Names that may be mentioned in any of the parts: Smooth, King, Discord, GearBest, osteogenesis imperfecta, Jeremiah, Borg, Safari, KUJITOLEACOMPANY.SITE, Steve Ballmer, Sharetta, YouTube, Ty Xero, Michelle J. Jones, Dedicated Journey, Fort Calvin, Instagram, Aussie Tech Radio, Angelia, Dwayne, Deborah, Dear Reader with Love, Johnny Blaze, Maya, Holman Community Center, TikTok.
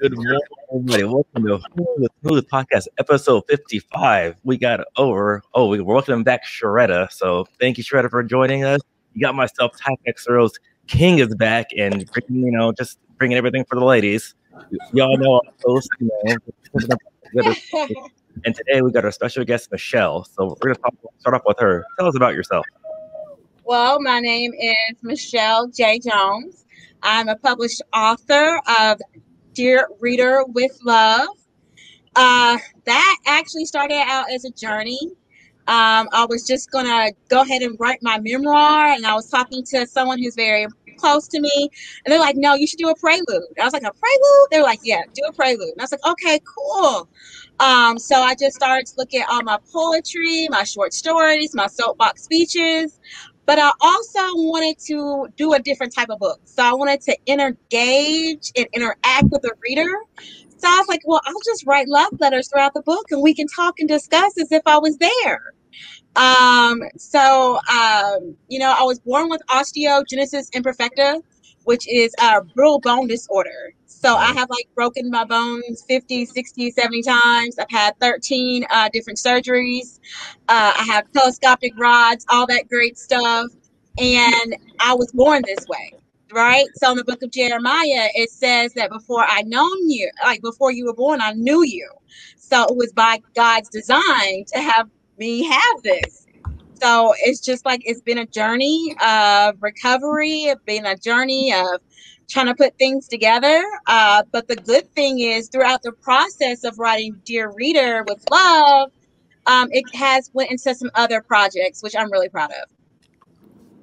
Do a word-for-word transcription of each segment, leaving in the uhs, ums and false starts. Good morning, everybody. Welcome to the Smooth Podcast, episode fifty-five. We got over. Oh, we we're welcoming back Sharetta. So thank you, Sharetta, for joining us. You got myself, Ty Xero's King is back, and you know, just bringing everything for the ladies. Y'all know I'm close, you know. And today we got our special guest, Michelle. So we're gonna talk, start off with her. Tell us about yourself. Well, my name is Michelle J. Jones. I'm a published author of Dear Reader with Love. Uh, that actually started out as a journey. Um, I was just going to go ahead and write my memoir, and I was talking to someone who's very close to me, and they're like, no, you should do a prelude. I was like, a prelude? They're like, yeah, do a prelude. And I was like, okay, cool. Um, so I just started to look at all my poetry, my short stories, my soapbox speeches. But I also wanted to do a different type of book. So I wanted to engage and interact with the reader. So I was like, well, I'll just write love letters throughout the book, and we can talk and discuss as if I was there. Um, so, um, you know, I was born with osteogenesis imperfecta, which is a brutal bone disorder. So I have like broken my bones fifty, sixty, seventy times. I've had thirteen uh, different surgeries. Uh, I have telescopic rods, all that great stuff. And I was born this way, right? So in the book of Jeremiah, it says that before I known you, like before you were born, I knew you. So it was by God's design to have me have this. So it's just like, it's been a journey of recovery. It's been a journey of trying to put things together. Uh, but the good thing is throughout the process of writing Dear Reader with Love, um, it has went into some other projects, which I'm really proud of.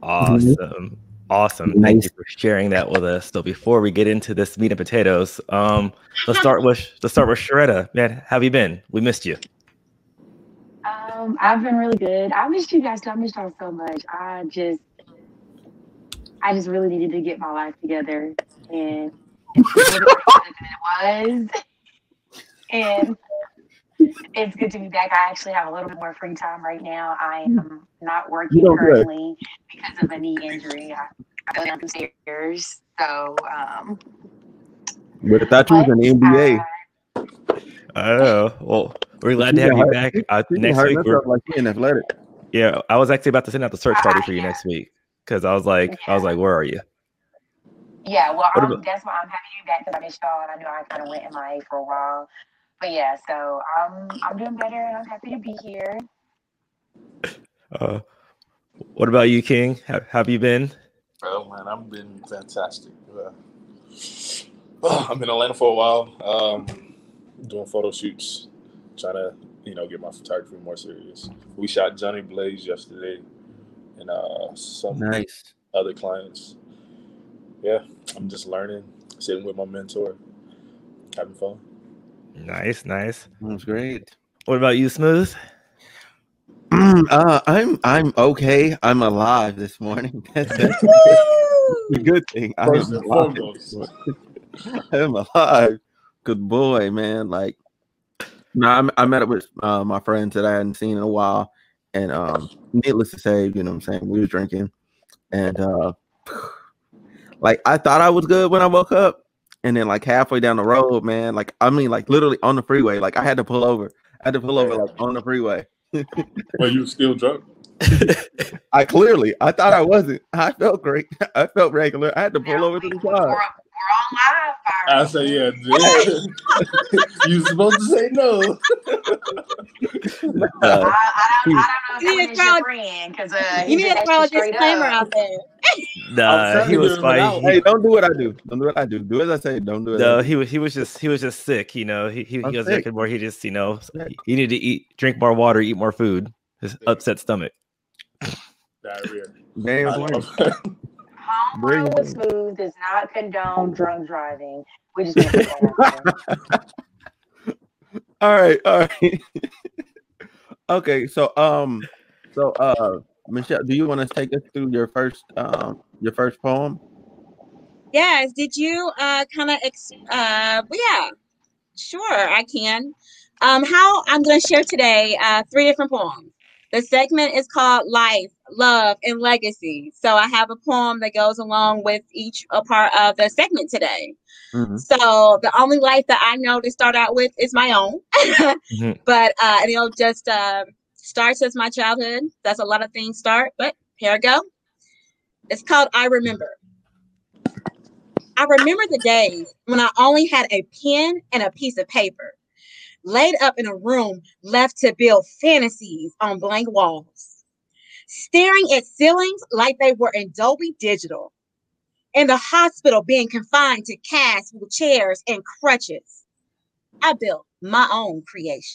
Awesome. Awesome. Nice. Thank you for sharing that with us. So before we get into this meat and potatoes, um, let's start with let's start with Sharetta. Man, how have you been? We missed you. Um, I've been really good. I missed you guys. I missed y'all so much. I just I just really needed to get my life together, and it's than it was. And it's good to be back. I actually have a little bit more free time right now. I am not working currently because of a knee injury. I've been up the stairs, so. Um, but I thought you was an N B A. I know. Well, we're glad to have you back uh, next week. We're, like in athletic. Yeah, I was actually about to send out the search party for you next week. Cause I was like, yeah. I was like, where are you? Yeah, well, um, that's why I'm happy to be back because I missed y'all, and I know I kind of went in my for a while. But yeah, so I'm I'm doing better, and I'm happy to be here. Uh, what about you, King? How have you been? Oh man, I've been fantastic. Uh, oh, I'm in Atlanta for a while, um, doing photo shoots, trying to you know get my photography more serious. We shot Johnny Blaze yesterday. And uh, some nice. Other clients. Yeah, I'm just learning, sitting with my mentor, having fun. Nice, nice. That's great. What about you, Smooth? Mm, uh, I'm I'm okay. I'm alive this morning. That's a good thing. I'm alive. I'm alive. Good boy, man. Like, no, I'm, I met up with uh, my friends that I hadn't seen in a while. And um, needless to say, you know what I'm saying, we were drinking. And uh, like, I thought I was good when I woke up. And then like halfway down the road, man, like, I mean, like literally on the freeway, like I had to pull over. I had to pull over like on the freeway. Well, you were still drunk? I clearly, I thought I wasn't. I felt great. I felt regular. I had to pull over to the car. I said, yeah, yeah. You supposed to say no. uh, I, I don't, I don't know if that was your friend, because uh, you need to throw a disclaimer out there. Nah, he was fighting. Hey, don't do what I do. Don't do what I do. Do as I say. Don't do it. No, he was. He was just. He was just sick. You know. He he, he was sick. More. He just. You know. He needed to eat, drink more water, eat more food. His upset stomach. Diarrhea. Damn. Homegrown with Smooth does not condone drunk driving. We just make it all right, all right. Okay, so um, so uh, Michelle, do you want to take us through your first um your first poem? Yes. Did you uh kind of ex uh yeah, sure I can. Um, how I'm going to share today uh three different poems. The segment is called Life love, and legacy. So I have a poem that goes along with each a part of the segment today. Mm-hmm. So the only life that I know to start out with is my own. Mm-hmm. But uh, and it'll just uh, start since my childhood. That's a lot of things start, but here I go. It's called I Remember. I remember the days when I only had a pen and a piece of paper, laid up in a room left to build fantasies on blank walls, staring at ceilings like they were in Dolby Digital, in the hospital being confined to casts, chairs, and crutches. I built my own creations.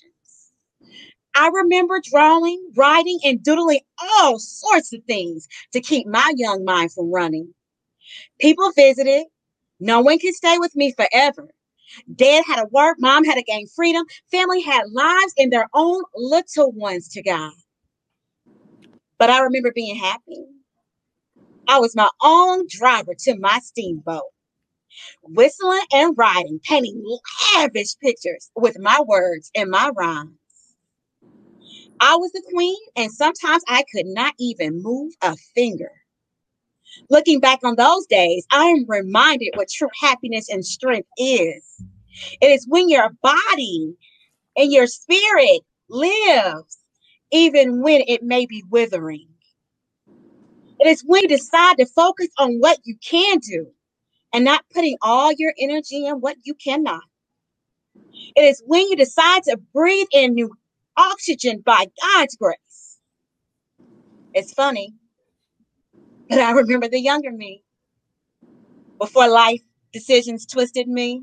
I remember drawing, writing, and doodling all sorts of things to keep my young mind from running. People visited. No one could stay with me forever. Dad had to work. Mom had to gain freedom. Family had lives and their own little ones to guide. But I remember being happy. I was my own driver to my steamboat, whistling and writing, painting lavish pictures with my words and my rhymes. I was the queen, and sometimes I could not even move a finger. Looking back on those days, I am reminded what true happiness and strength is. It is when your body and your spirit lives, even when it may be withering. It is when you decide to focus on what you can do and not putting all your energy in what you cannot. It is when you decide to breathe in new oxygen by God's grace. It's funny, but I remember the younger me, before life decisions twisted me,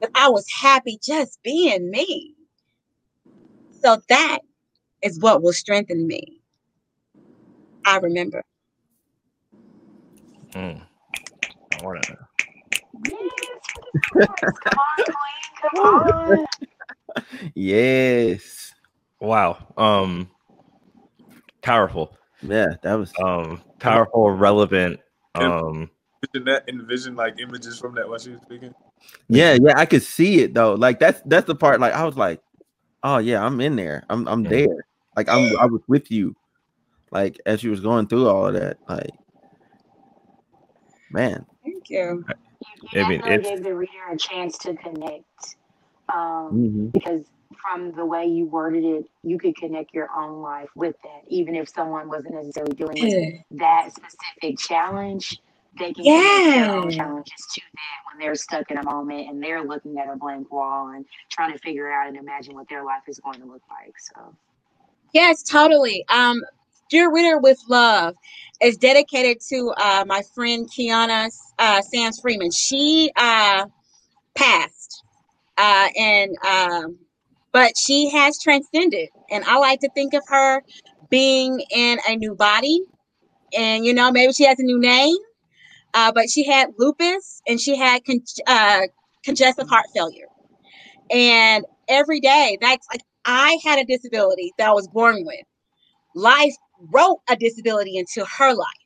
but I was happy just being me. So that is what will strengthen me. I remember. Mm. I want to. Yes. Come on, Queen. Come on. Yes. Wow. Um. Powerful. Yeah, that was um powerful, relevant. Um, envision that envision like images from that while she was speaking. Yeah, yeah, I could see it though. Like that's that's the part. Like I was like, oh yeah, I'm in there. I'm I'm there. Like I'm I was with you. Like as she was going through all of that. Like, man. Thank you. You definitely I mean, gave the reader a chance to connect, um, mm-hmm. because from the way you worded it, you could connect your own life with that. Even if someone wasn't necessarily dealing with that specific challenge, they can connect their own challenges to that when they're stuck in a moment and they're looking at a blank wall and trying to figure out and imagine what their life is going to look like. So, yes, totally. Um, Dear Reader with Love is dedicated to uh, my friend Kiana uh, Sans Freeman. She uh, passed uh, and. Um, But she has transcended, and I like to think of her being in a new body, and you know maybe she has a new name. Uh, but she had lupus, and she had con uh, congestive heart failure, and every day that's like I had a disability that I was born with. Life wrote a disability into her life,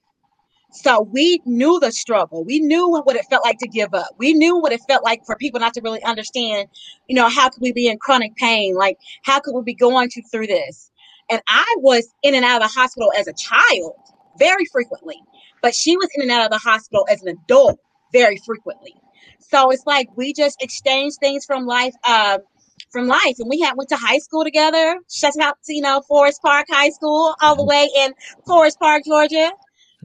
so we knew the struggle. We knew what it felt like to give up. We knew what it felt like for people not to really understand, you know, how could we be in chronic pain? Like, how could we be going to, through this? And I was in and out of the hospital as a child very frequently, but she was in and out of the hospital as an adult very frequently. So it's like we just exchanged things from life, uh, from life. And we had went to high school together, shout out to, you know, Forest Park High School, all the way in Forest Park, Georgia.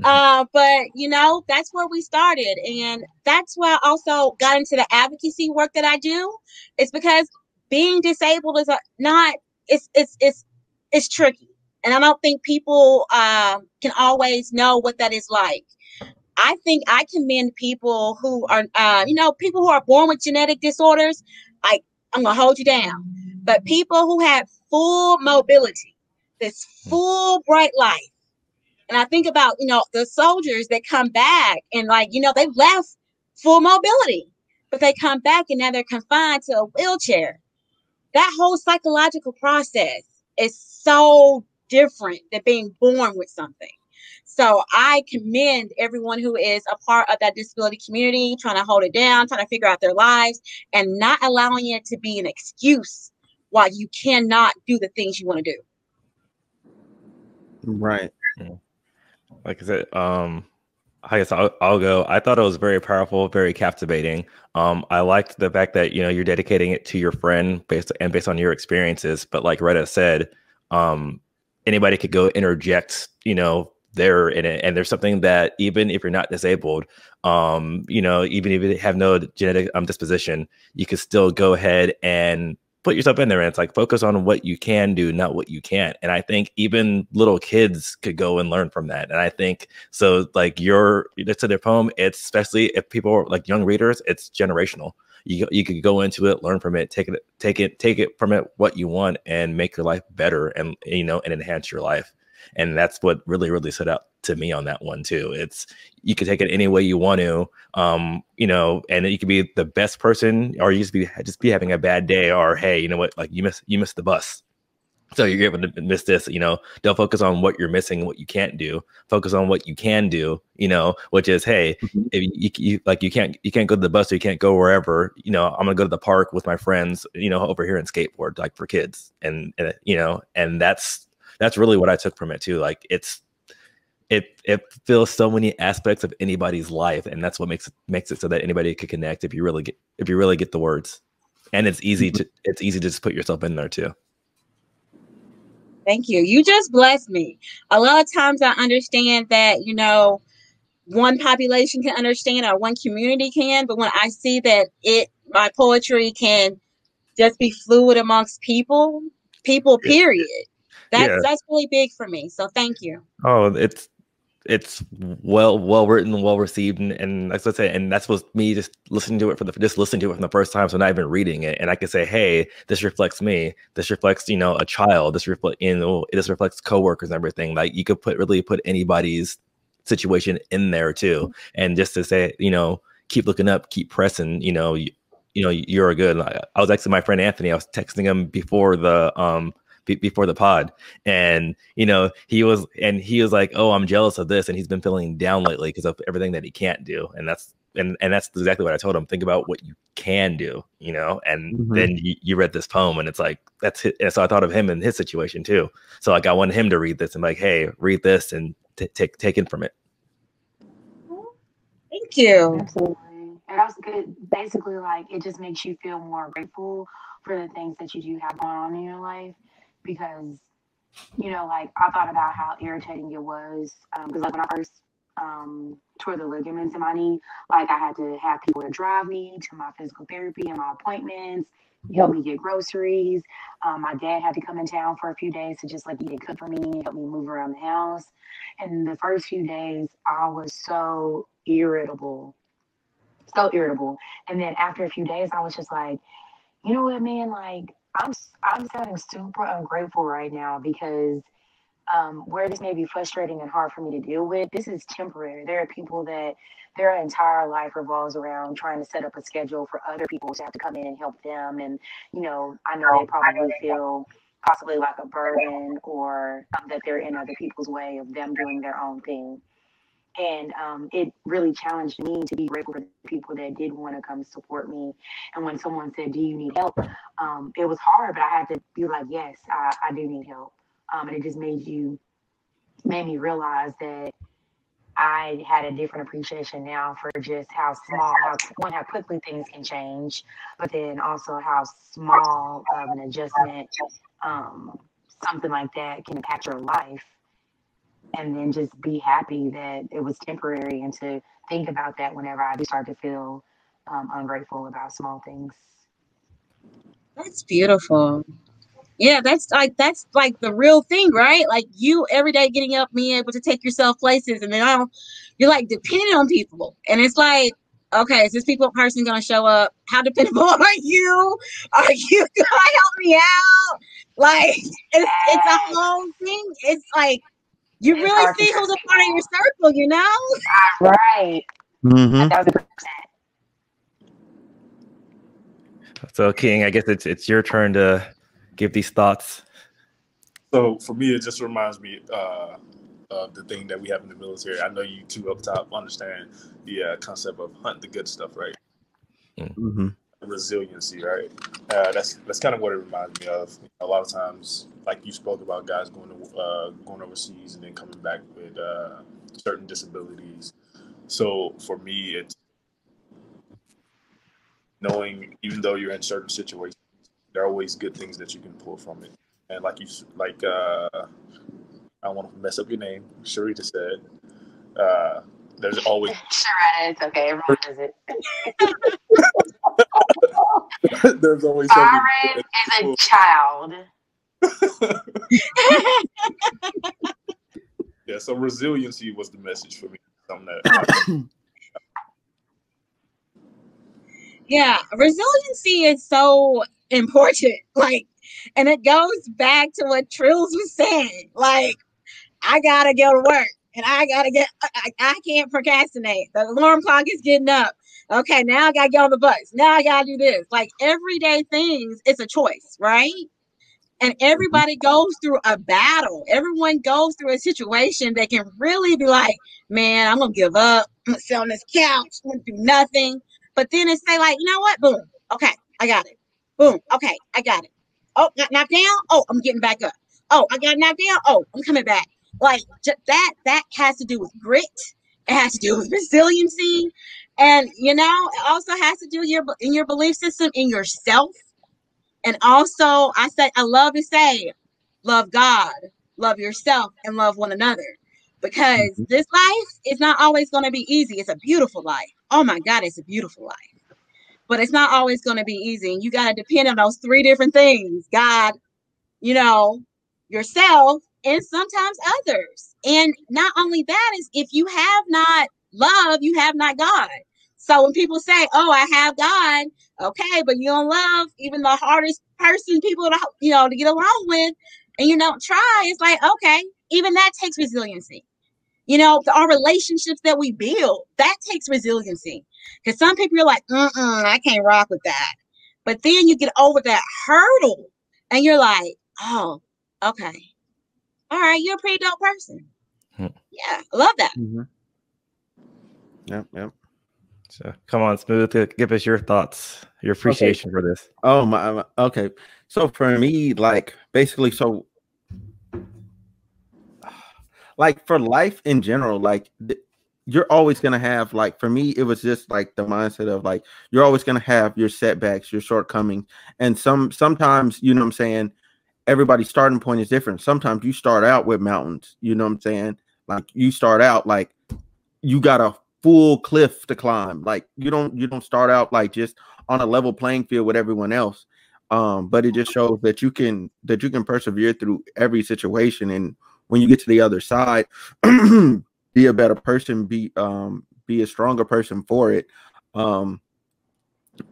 Uh, but you know, that's where we started, and that's why I also got into the advocacy work that I do. It's because being disabled is not it's it's it's it's tricky, and I don't think people uh, can always know what that is like. I think I commend people who are uh, you know people who are born with genetic disorders. Like I'm gonna hold you down, but people who have full mobility, this full bright life. And I think about, you know, the soldiers that come back and like, you know, they left full mobility, but they come back and now they're confined to a wheelchair. That whole psychological process is so different than being born with something. So I commend everyone who is a part of that disability community, trying to hold it down, trying to figure out their lives and not allowing it to be an excuse why you cannot do the things you want to do. Right. Like I said, um, I guess I'll, I'll go. I thought it was very powerful, very captivating. Um, I liked the fact that, you know, you're dedicating it to your friend based and based on your experiences. But like Retta said, um, anybody could go interject, you know, there in it. And there's something that even if you're not disabled, um, you know, even if you have no genetic um, disposition, you could still go ahead and put yourself in there. And it's like, focus on what you can do, not what you can't. And I think even little kids could go and learn from that. And I think, so like your, to their poem, it's especially if people are like young readers, it's generational. You, you could go into it, learn from it, take it, take it, take it from it, what you want, and make your life better and, you know, and enhance your life. And that's what really, really stood out to me on that one too. It's, you can take it any way you want to, um, you know, and you could be the best person, or you just be just be having a bad day, or hey, you know what, like you miss you miss the bus, so you're able to miss this. You know, don't focus on what you're missing, what you can't do. Focus on what you can do. You know, which is hey, mm-hmm. if you, you like you can't you can't go to the bus, or you can't go wherever. You know, I'm gonna go to the park with my friends. You know, over here and skateboard, like for kids, and, and you know, and that's. That's really what I took from it too. Like it's, it it fills so many aspects of anybody's life, and that's what makes it, makes it so that anybody could connect if you really get if you really get the words, and it's easy to it's easy to just put yourself in there too. Thank you. You just blessed me. A lot of times I understand that you know one population can understand or one community can, but when I see that it my poetry can just be fluid amongst people, people period. That's, yeah. that's really big for me. So thank you. Oh, it's it's well well written, well received, and, and like I said, and that's what me just listening to it for the just listening to it from the first time. So not even reading it, and I can say, hey, this reflects me. This reflects you know a child. This reflect you know this reflects coworkers and everything. Like you could put really put anybody's situation in there too, and just to say you know keep looking up, keep pressing. You know you, you know you're good. I, I was actually my friend Anthony. I was texting him before the um. before the pod, and you know he was and he was like, oh, I'm jealous of this, and he's been feeling down lately because of everything that he can't do. And that's and and that's exactly what I told him. Think about what you can do, you know and mm-hmm. then you, you read this poem, and it's like that's it. And so I thought of him and his situation too, so like I wanted him to read this and like, hey, read this and take take in from it. Thank you. Absolutely. And that was good. Basically, like it just makes you feel more grateful for the things that you do have going on in your life. Because, you know, like, I thought about how irritating it was. Because, um, like, when I first um, tore the ligaments in my knee, like, I had to have people to drive me to my physical therapy and my appointments, help me get groceries. Um, my dad had to come in town for a few days to just, like, eat and cook for me, help me move around the house. And the first few days, I was so irritable, so irritable. And then after a few days, I was just like, you know what, man, like, I'm I'm sounding super ungrateful right now because um, where this may be frustrating and hard for me to deal with, this is temporary. There are people that their entire life revolves around trying to set up a schedule for other people to have to come in and help them. And, you know, I know they probably feel possibly like a burden or um, that they're in other people's way of them doing their own thing. And um, it really challenged me to be grateful for the people that did want to come support me. And when someone said, do you need help? Um, it was hard, but I had to be like, yes, I, I do need help. Um, and it just made you, made me realize that I had a different appreciation now for just how small, how, one, how quickly things can change, but then also how small of an adjustment, um, something like that can impact your life. And then just be happy that it was temporary, and to think about that whenever I do start to feel um, ungrateful about small things. That's beautiful. Yeah, that's like that's like the real thing, right? Like you every day getting up, being able to take yourself places, and then I don't, you're like dependent on people, and it's like, okay, is this people person gonna show up? How dependable are you? Are you gonna help me out? Like it's, it's a whole thing. It's like. You it's really see who's a part of your circle, you know? Right. Mm-hmm. So, King, I guess it's it's your turn to give these thoughts. So, for me, it just reminds me uh, of the thing that we have in the military. I know you two up top understand the uh, concept of hunt the good stuff, right? Mm-hmm. resiliency, right? Uh, that's that's kind of what it reminds me of. A lot of times, like you spoke about, guys going to uh, going overseas and then coming back with uh, certain disabilities. So for me, it's knowing even though you're in certain situations, there are always good things that you can pull from it. And like you, like uh, I don't want to mess up your name, Sharetta said. Uh, there's always Sharetta. It's okay. Everyone does it. There's always something. Byron is cool. A child. Yeah, so resiliency was the message for me. Something that yeah, resiliency is so important. Like, and it goes back to what Trills was saying. Like, I gotta go to work, and I gotta get. I, I can't procrastinate. The alarm clock is getting up. Okay, now I gotta get on the bus. Now I gotta do this. Like everyday things, it's a choice, right? And everybody goes through a battle. Everyone goes through a situation that can really be like, man, I'm gonna give up. I'm gonna sit on this couch. I'm gonna do nothing. But then it's say like, you know what? Boom. Okay, I got it. Boom. Okay, I got it. Oh, got knocked down. Oh, I'm getting back up. Oh, I got knocked down. Oh, I'm coming back. Like that. That has to do with grit. It has to do with resiliency. And, you know, it also has to do your in your belief system, in yourself. And also, I said, I love to say, love God, love yourself, and love one another. Because this life is not always going to be easy. It's a beautiful life. Oh, my God, it's a beautiful life. But it's not always going to be easy. And you got to depend on those three different things. God, you know, yourself, and sometimes others. And not only that is if you have not love, you have not God. So when people say, oh, I have God, okay, but you don't love even the hardest person people to, you know, to get along with, and you don't try, it's like, okay, even that takes resiliency. You know, our relationships that we build, that takes resiliency. Because some people are like, mm-mm, I can't rock with that. But then you get over that hurdle and you're like, oh, okay. All right, you're a pretty dope person. Hmm. Yeah, I love that. Mm-hmm. Yep, yep. So come on, Smooth, give us your thoughts, your appreciation okay. for this. Oh my, my, okay. So for me, like basically, so like for life in general, like you're always gonna have, like for me, it was just like the mindset of like you're always gonna have your setbacks, your shortcomings, and some sometimes you know what I'm saying. Everybody's starting point is different. Sometimes you start out with mountains, you know what I'm saying. Like you start out like you gotta. Full cliff to climb. Like you don't you don't start out like just on a level playing field with everyone else. Um, but it just shows that you can that you can persevere through every situation, and when you get to the other side, be a better person, be um be a stronger person for it. Um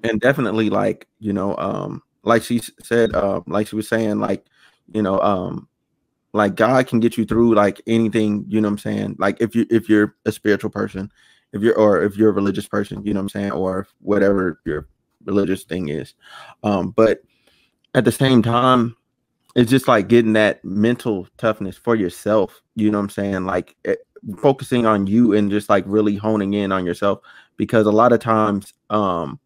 and definitely like, you know, um like she said, uh, like she was saying, like, you know, um like God can get you through like anything, you know what I'm saying? Like if you if you're a spiritual person, if you're or if you're a religious person, you know what I'm saying, or whatever your religious thing is. Um, but at the same time, it's just like getting that mental toughness for yourself, you know what I'm saying? Like it, focusing on you and just like really honing in on yourself, because a lot of times um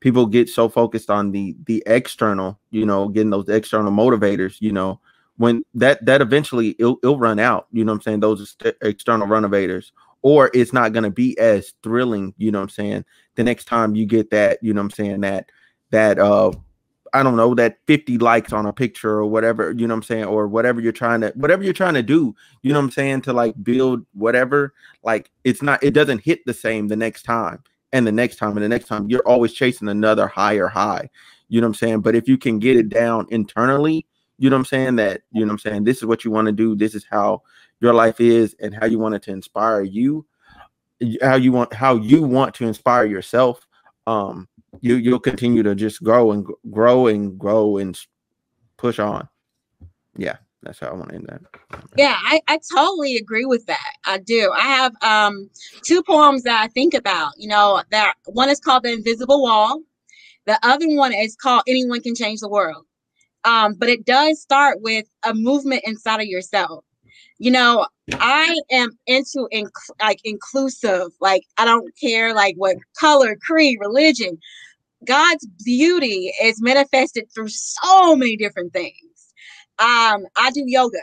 people get so focused on the the external, you know, getting those external motivators, you know, when that that eventually it'll, it'll run out, you know what I'm saying? Those external renovators, or it's not going to be as thrilling, you know what I'm saying? The next time you get that, you know what I'm saying? That, that, uh, I don't know, that fifty likes on a picture or whatever, you know what I'm saying? Or whatever you're trying to, whatever you're trying to do, you know what I'm saying? To like build whatever, like it's not, it doesn't hit the same the next time and the next time and the next time. You're always chasing another higher high, you know what I'm saying? But if you can get it down internally, you know what I'm saying? That, you know what I'm saying? This is what you want to do. This is how your life is and how you want it to inspire you, how you want, how you want to inspire yourself. Um, you, you'll continue to just grow and grow and grow and push on. Yeah. That's how I want to end that. Yeah. I, I totally agree with that. I do. I have um, two poems that I think about, you know, that one is called The Invisible Wall. The other one is called Anyone Can Change the World. Um, but it does start with a movement inside of yourself. You know, I am into inc like inclusive, like I don't care like what color, creed, religion. God's beauty is manifested through so many different things. Um, I do yoga.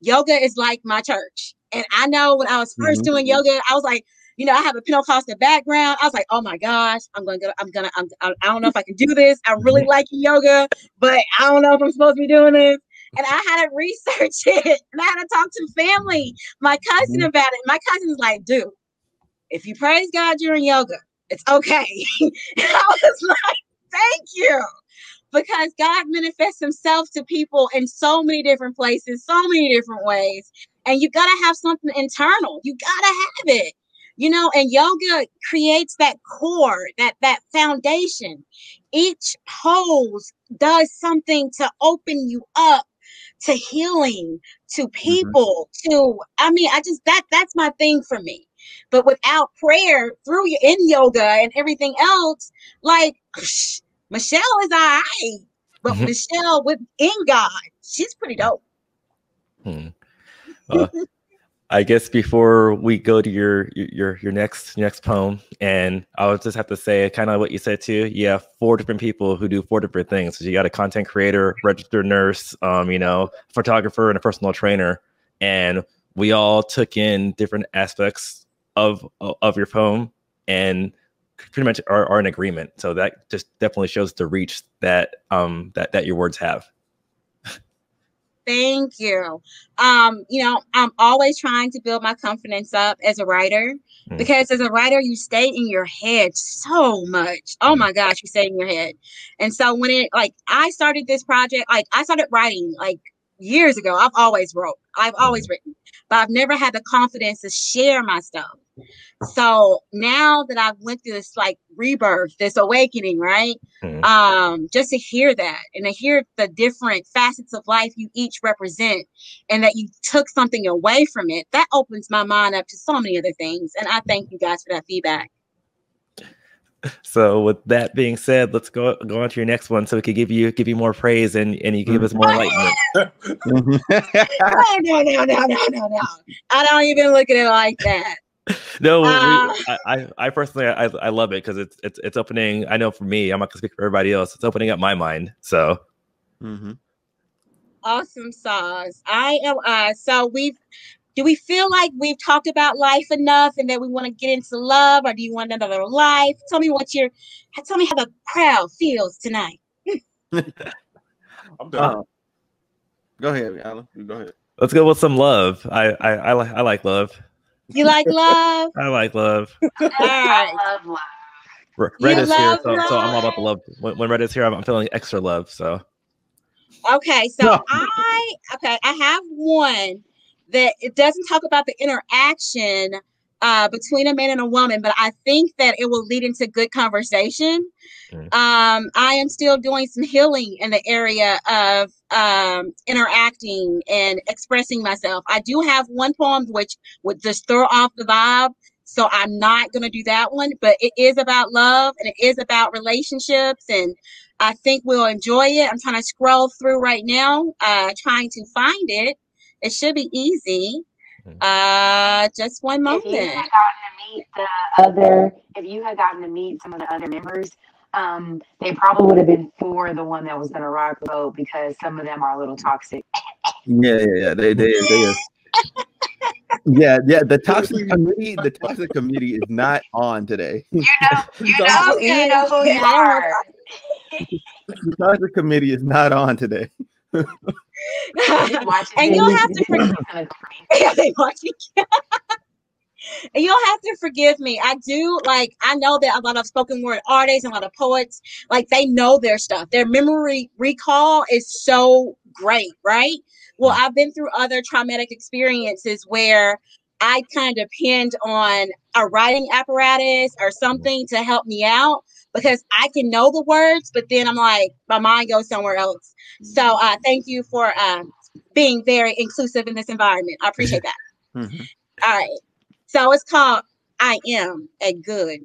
Yoga is like my church. And I know when I was first mm-hmm. doing yoga, I was like, you know, I have a Pentecostal background. I was like, oh my gosh, I'm going to go. I'm going to, I don't know if I can do this. I really like yoga, but I don't know if I'm supposed to be doing this. And I had to research it, and I had to talk to family, my cousin mm-hmm. about it. My cousin's like, dude, if you praise God during yoga, it's okay. And I was like, thank you. Because God manifests himself to people in so many different places, so many different ways. And you got to have something internal. You got to have it, you know, and yoga creates that core, that, that foundation. Each pose does something to open you up to healing, to people, mm-hmm. to, I mean, I just, that, that's my thing for me. But without prayer through you in yoga and everything else, like Michelle is all right, but mm-hmm. Michelle within God, she's pretty dope. Hmm. Uh, I guess before we go to your your your next next poem, and I would just have to say kind of what you said too. Yeah, four different people who do four different things. So you got a content creator, registered nurse, um, you know, photographer, and a personal trainer, and we all took in different aspects of of your poem, and pretty much are, are in agreement. So that just definitely shows the reach that um that that your words have. Thank you. Um, you know, I'm always trying to build my confidence up as a writer, mm. because as a writer, you stay in your head so much. Oh my gosh, you stay in your head. And so when it, like, I started this project, like I started writing like years ago. I've always wrote, I've always written, but I've never had the confidence to share my stuff. So now that I've went through this like rebirth, this awakening, right? Mm-hmm. Um, just to hear that and to hear the different facets of life you each represent, and that you took something away from it, that opens my mind up to so many other things. And I thank you guys for that feedback. So with that being said, let's go go on to your next one so we can give you give you more praise and, and you can give us more enlightenment. no, no, no, no, no, no, no. I don't even look at it like that. No, uh, we, I, I personally, I, I love it because it's, it's, it's opening. I know for me, I'm not gonna speak for everybody else. It's opening up my mind. So, mm-hmm. awesome sauce. I am. Uh, so we've. Do we feel like we've talked about life enough, and that we want to get into love, or do you want another life? Tell me what your. Tell me how the crowd feels tonight. I'm done. Uh, go ahead, Alan. Go ahead. Let's go with some love. I, I, I like, I like love. You like love? I like love. All right. I love love. Red is here, so, so I'm all about the love. When, when Red is here, I'm, I'm feeling extra love. So, okay, so no. I okay, I have one that it doesn't talk about the interaction uh, between a man and a woman, but I think that it will lead into good conversation. Okay. Um, I am still doing some healing in the area of um, interacting and expressing myself. I do have one poem which would just throw off the vibe, so I'm not going to do that one, but it is about love and it is about relationships, and I think we'll enjoy it. I'm trying to scroll through right now, uh, trying to find it. It should be easy. Uh, just one moment. If you had gotten to meet the other, if you had gotten to meet some of the other members, um, they probably would have been for the one that was going to rock the boat, because some of them are a little toxic. Yeah, yeah, yeah. They, they, they are. Yeah, yeah. The toxic committee, the toxic committee is not on today. You know, you know, you know who you are. The toxic committee is not on today. And you'll have to forgive me. And you'll have to forgive me. I do, like, I know that a lot of spoken word artists and a lot of poets, like, they know their stuff. Their memory recall is so great, right? Well, I've been through other traumatic experiences where I kind of depend on a writing apparatus or something to help me out, because I can know the words, but then I'm like, my mind goes somewhere else. So uh, thank you for uh, being very inclusive in this environment. I appreciate that. Mm-hmm. All right. So it's called, I Am a Good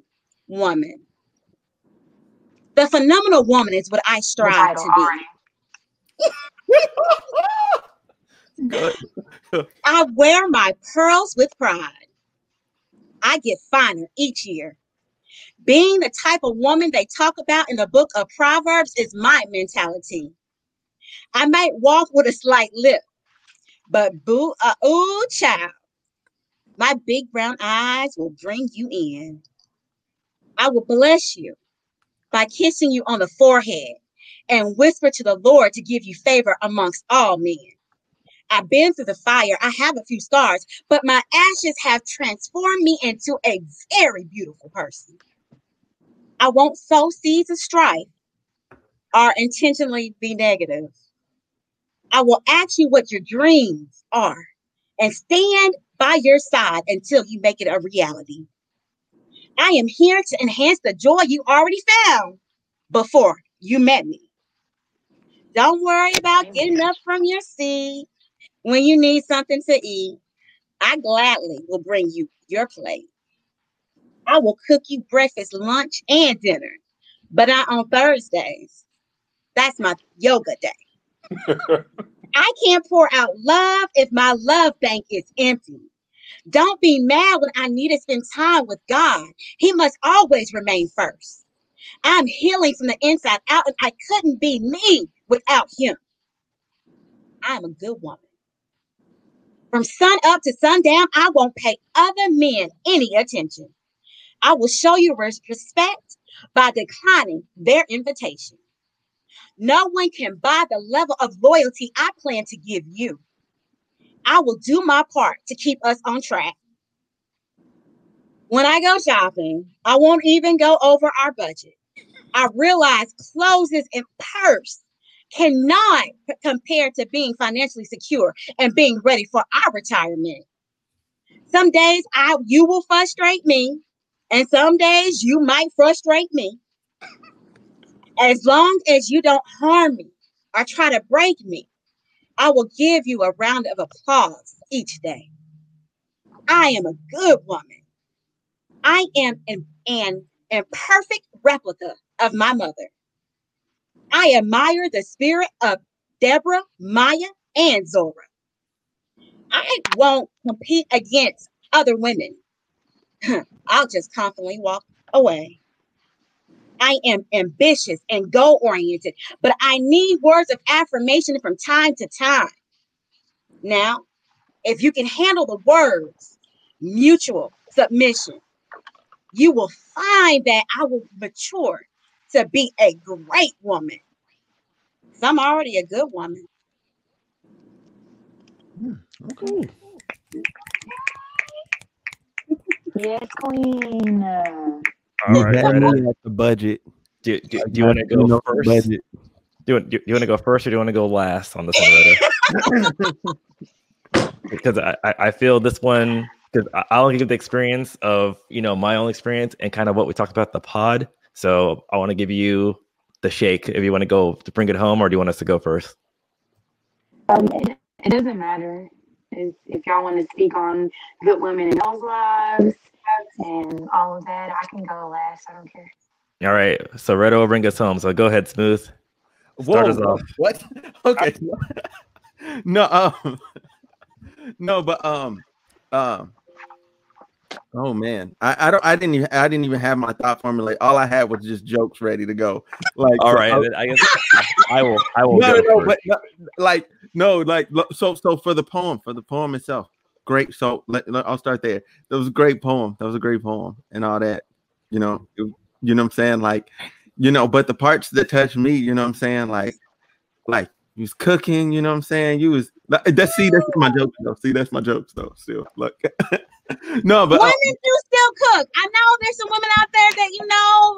Woman. The phenomenal woman is what I strive to be. Good. I wear my pearls with pride. I get finer each year. Being the type of woman they talk about in the book of Proverbs is my mentality. I might walk with a slight lip, but boo, uh, ooh, child, my big brown eyes will bring you in. I will bless you by kissing you on the forehead and whisper to the Lord to give you favor amongst all men. I've been through the fire. I have a few scars, but my ashes have transformed me into a very beautiful person. I won't sow seeds of strife or intentionally be negative. I will ask you what your dreams are and stand by your side until you make it a reality. I am here to enhance the joy you already found before you met me. Don't worry about getting up from your seat when you need something to eat. I gladly will bring you your plate. I will cook you breakfast, lunch, and dinner, but not on Thursdays. That's my yoga day. I can't pour out love if my love bank is empty. Don't be mad when I need to spend time with God. He must always remain first. I'm healing from the inside out, and I couldn't be me without him. I'm a good woman. From sun up to sundown, I won't pay other men any attention. I will show you respect by declining their invitation. No one can buy the level of loyalty I plan to give you. I will do my part to keep us on track. When I go shopping, I won't even go over our budget. I realize clothes and purse cannot compare to being financially secure and being ready for our retirement. Some days I, you will frustrate me, and some days you might frustrate me. As long as you don't harm me or try to break me, I will give you a round of applause each day. I am a good woman. I am an, an imperfect replica of my mother. I admire the spirit of Deborah, Maya, and Zora. I won't compete against other women. I'll just confidently walk away. I am ambitious and goal-oriented, but I need words of affirmation from time to time. Now, if you can handle the words, mutual submission, you will find that I will mature to be a great woman. So I'm already a good woman. Mm, okay. Yes, Queen. All right, right at the budget. Do, do, do you want to go first? Budget. Do, do, do you want to go first, or do you want to go last on this one? Because I, I feel this one, because I'll give the experience of, you know, my own experience and kind of what we talked about the pod. So I want to give you the shake if you want to go to bring it home, or do you want us to go first? Um, it, it doesn't matter if, if y'all want to speak on good women in those lives and all of that. I can go last. I don't care. All right. So Redo will bring us home. So go ahead, Smooth. Start Whoa, us off. What? Okay. no, um, no, but um, um. Oh man, I, I don't. I didn't even. I didn't even have my thought formulate. All I had was just jokes ready to go. Like, all right, so I, I guess I will. I will. No, no, but no, like, no, like, so, so for the poem, for the poem itself, great. So let, let, I'll start there. That was a great poem. That was a great poem, and all that. You know, it, you know what I'm saying, like, you know. But the parts that touched me, you know what I'm saying, like, like you was cooking. You know what I'm saying. You was. That's see. That's my jokes though. See, that's my jokes though. Still, look. No, but women uh, do still cook. I know there's some women out there that, you know,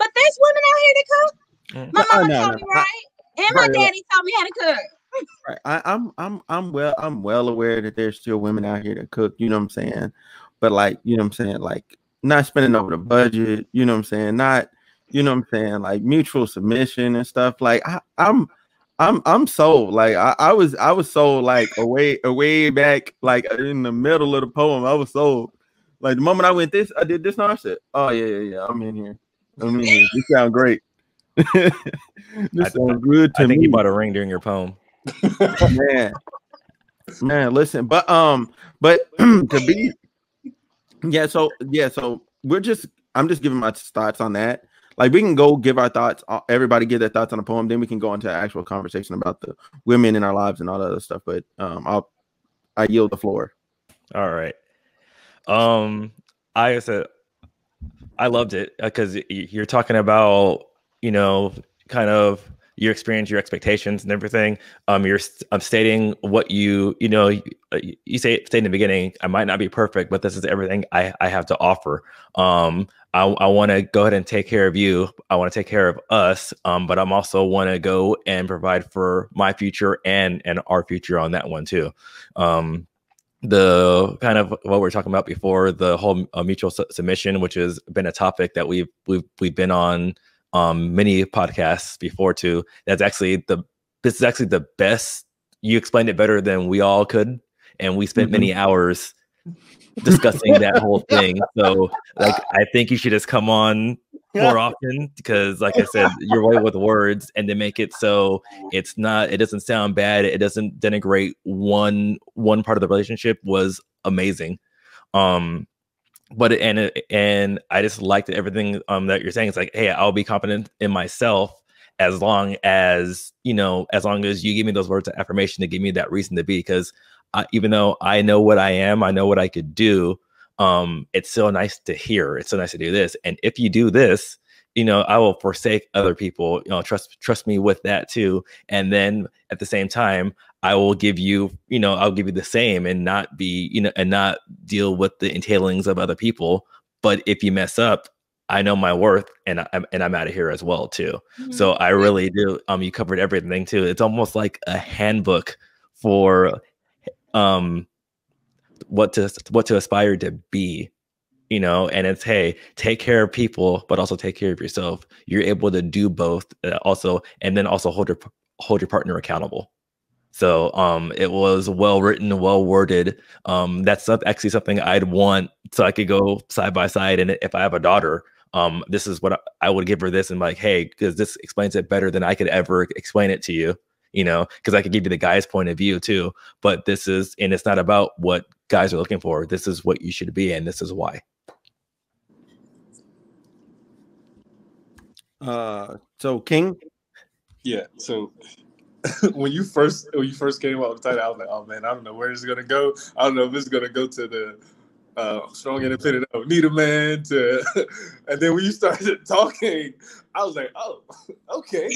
but there's women out here that cook. My mama no, no, taught me right, I, and my right, daddy taught me how to cook. Right. I, I'm, I'm, I'm well, I'm well aware that there's still women out here that cook. You know what I'm saying? But like, you know what I'm saying? Like, not spending over the budget. You know what I'm saying? Not, you know what I'm saying? Like mutual submission and stuff. Like, I, I'm. I'm I'm sold. Like I, I was I was sold like away away back, like in the middle of the poem. I was sold. Like the moment I went this, I did this and I said, oh yeah, yeah, yeah. I'm in here. I'm in here. This sounds great. This I, sounds good to me. I think me. You bought a ring during your poem. Man. Man, listen. But um, but to be yeah, so yeah, so we're just I'm just giving my thoughts on that. Like, we can go give our thoughts. Everybody give their thoughts on the poem. Then we can go into an actual conversation about the women in our lives and all that other stuff. But um, I'll I yield the floor. All right. Um, I said I loved it because you're talking about, you know, kind of your experience, your expectations, and everything. Um, you're I'm stating what you, you know, you, you say, say in the beginning, I might not be perfect, but this is everything I, I have to offer. Um, I, I want to go ahead and take care of you. I want to take care of us. Um, but I'm also want to go and provide for my future and and our future on that one too. Um, the kind of what we were talking about before, the whole uh, mutual su submission, which has been a topic that we've we've we've been on. Um, many podcasts before too. That's actually the, this is actually the best. You explained it better than we all could. And we spent mm-hmm. many hours discussing that whole thing. So like, I think you should just come on more often because like I said, you're right with words and to make it so it's not, it doesn't sound bad. It doesn't denigrate one, one part of the relationship was amazing. Um, But and and I just liked everything um that you're saying. It's like, hey, I'll be confident in myself as long as you know, as long as you give me those words of affirmation to give me that reason to be. Because even though I know what I am, I know what I could do. Um, it's so nice to hear. It's so nice to do this. And if you do this, you know, I will forsake other people. You know, trust trust me with that too. And then at the same time, I will give you, you know, I'll give you the same and not be, you know, and not deal with the entailings of other people. But if you mess up, I know my worth and I'm, and I'm out of here as well too. Mm-hmm. So I really do. Um, you covered everything too. It's almost like a handbook for, um, what to, what to aspire to be, you know, and it's, hey, take care of people, but also take care of yourself. You're able to do both uh, also, and then also hold your, hold your partner accountable. So um, it was well written, well worded. Um, that's actually something I'd want, so I could go side by side. And if I have a daughter, um, this is what I, I would give her this, and like, hey, because this explains it better than I could ever explain it to you. You know, because I could give you the guy's point of view too. But this is, and it's not about what guys are looking for. This is what you should be, and this is why. Uh, so King, yeah. So. When you first when you first came up with the title, I was like, oh man, I don't know where it's gonna go. I don't know if it's gonna go to the uh, strong independent of need a man to and then when you started talking, I was like, oh, okay.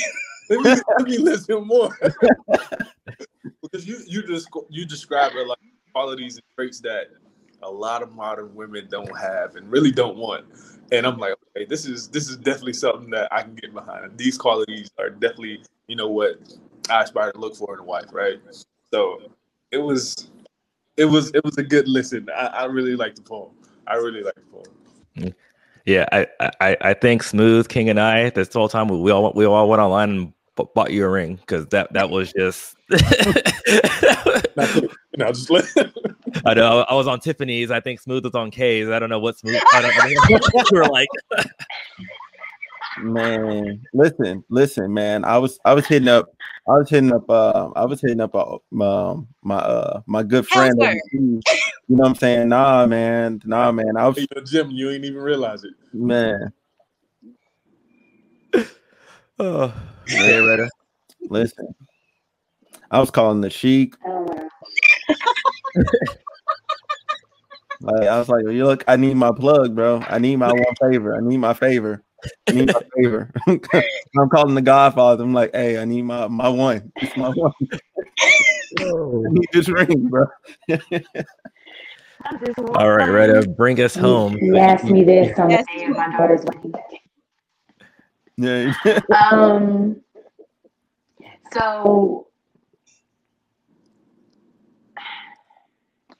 Let me, let me listen more. Because you you just you describe it like qualities and traits that a lot of modern women don't have and really don't want. And I'm like, okay, this is this is definitely something that I can get behind. These qualities are definitely, you know, what I aspire to look for in a wife, right? So it was, it was, it was a good listen. I, I really like the poem. I really like the poem. Yeah, I, I, I think Smooth, King, and I this whole time we, we all we all went online and bought you a ring because that that was just. No, just I know I was on Tiffany's. I think Smooth was on K's. I don't know what Smooth. I don't, I don't know. You were like. Man, listen, listen, man. I was, I was hitting up, I was hitting up, uh, I was hitting up uh, my, my, uh, my good friend. You know what I'm saying? Nah, man, nah, man. I was in the gym. You ain't even realize it, man. Oh, hey, Retta. Listen, I was calling the Sheik. Like, I was like, you look, I need my plug, bro. I need my one favor. I need my favor. I need my favor. I'm calling the Godfather. I'm like, hey, I need my my one. It's my one. Oh. I need this ring, bro. All right, Retta, bring us home. You asked me this on the day of my daughter's wedding. Yeah. um. So,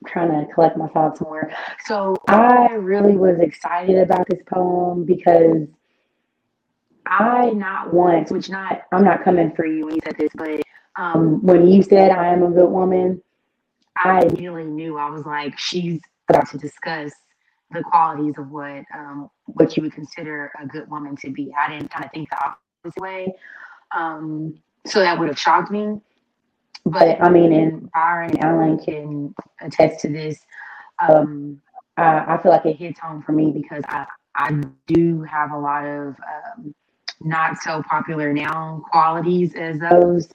I'm trying to collect my thoughts more. So I really was excited about this poem because I not once, which not, I'm not coming for you when you said this, but um, when you said I am a good woman, I immediately knew. I was like, she's about to discuss the qualities of what um, what you would consider a good woman to be. I didn't kind of think the opposite way. Um, so that would have shocked me. But I mean, and Byron and Alan can attest to this. Um, uh, I feel like it hits home for me because I, I do have a lot of um, not so popular now qualities as those.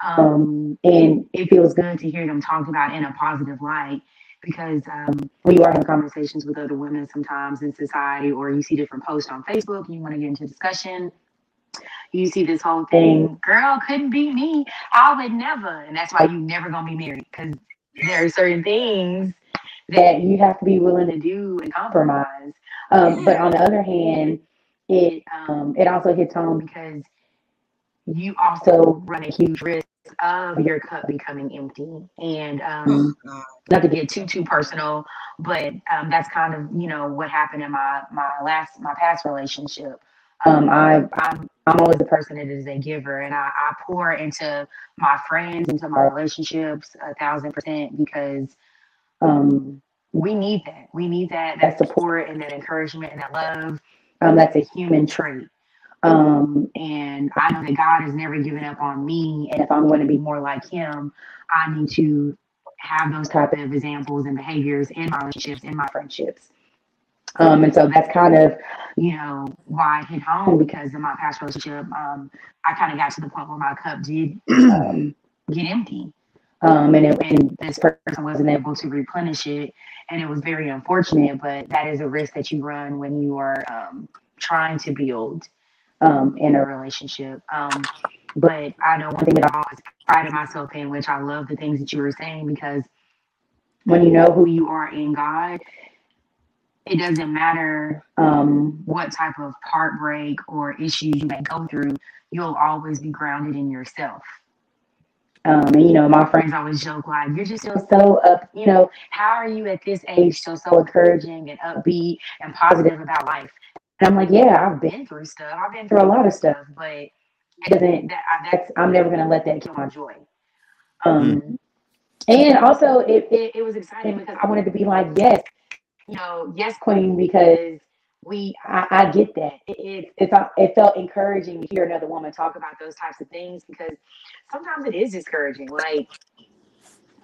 Um, and it feels good to hear them talked about in a positive light, because um, when you are having conversations with other women sometimes in society, or you see different posts on Facebook and you want to get into discussion, you see this whole thing, girl, couldn't be me, I would never. And that's why you never gonna be married, because there are certain things that you have to be willing to do and compromise. Um, but on the other hand, it um, it also hits home because you also run a huge risk of your cup becoming empty. And um, not to get too too personal, but um, that's kind of, you know, what happened in my my last my past relationship. Um, I I'm I'm always the person that is a giver, and I, I pour into my friends, into my relationships a thousand percent because um, we need that. We need that that support and that encouragement and that love. Um, that's a human trait. Um, and I know that God has never given up on me. And if I'm going to be more like him, I need to have those type of examples and behaviors in my relationships, in my friendships. Um, and so that's kind of, you know, why I hit home, because in my past relationship, um, I kind of got to the point where my cup did um, get empty. Um, and, it, and this person wasn't able to replenish it. And it was very unfortunate, but that is a risk that you run when you are um, trying to build um, in a relationship. Um, but I know one thing that I always prided myself in, which I love the things that you were saying, because when you know who you are in God, it doesn't matter um, what type of heartbreak or issues you may go through, you'll always be grounded in yourself. Um, and, you know, my friends always joke, like, you're just so, so up, you know, how are you at this age so, so encouraging and upbeat and positive about life? And I'm like, yeah, I've been through stuff. I've been through a lot of stuff, but it doesn't, that, I, that's, I'm never going to let that kill my joy. Um, and also, it, it, it was exciting because I wanted to be like, yes, you know, yes, queen, because we, I, I get that. It, it, it, it felt encouraging to hear another woman talk about those types of things, because sometimes it is discouraging. Like,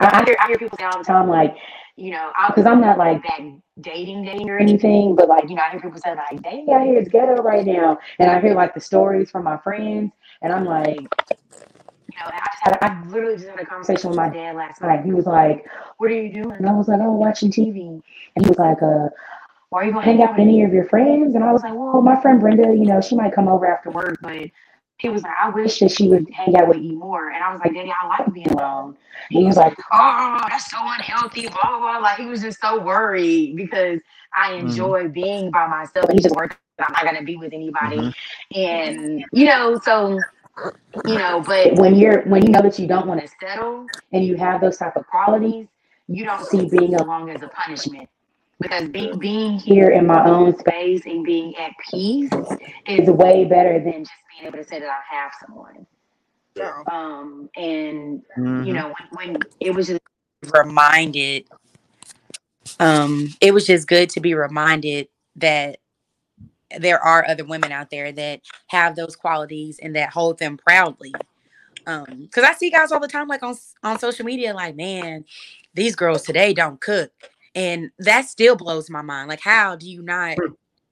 I, I hear I hear people say all the time, like, you know, because I'm not like that dating dating or anything, but like, you know, I hear people say like, dating out here is ghetto right now, and I hear like the stories from my friends, and I'm like, you know, I, just had, I literally just had a conversation with my dad last night. He was like, "What are you doing?" And I was like, "I'm watching T V." And he was like, "Uh, well, are you gonna hang out with any of your friends?" And I was like, "Well, my friend Brenda, you know, she might come over after work, but." He was like, I wish that she would hang out with you more. And I was like, Daddy, I like being alone. And he was like, oh, that's so unhealthy, blah, blah, blah. Like, he was just so worried because I enjoy mm-hmm. being by myself. And he just worked, I'm not going to be with anybody. Mm-hmm. And, you know, so, you know, but when you're, when you know that you don't want to settle and you have those type of qualities, you don't see being alone as a punishment. Because be, being here in my own space and being at peace is way better than just being able to say that I have someone. Yeah. Um, and, mm-hmm. you know, when, when it was just reminded, um, it was just good to be reminded that there are other women out there that have those qualities and that hold them proudly. Um, because I see guys all the time, like on, on social media, like, man, these girls today don't cook. And that still blows my mind. Like, how do you not,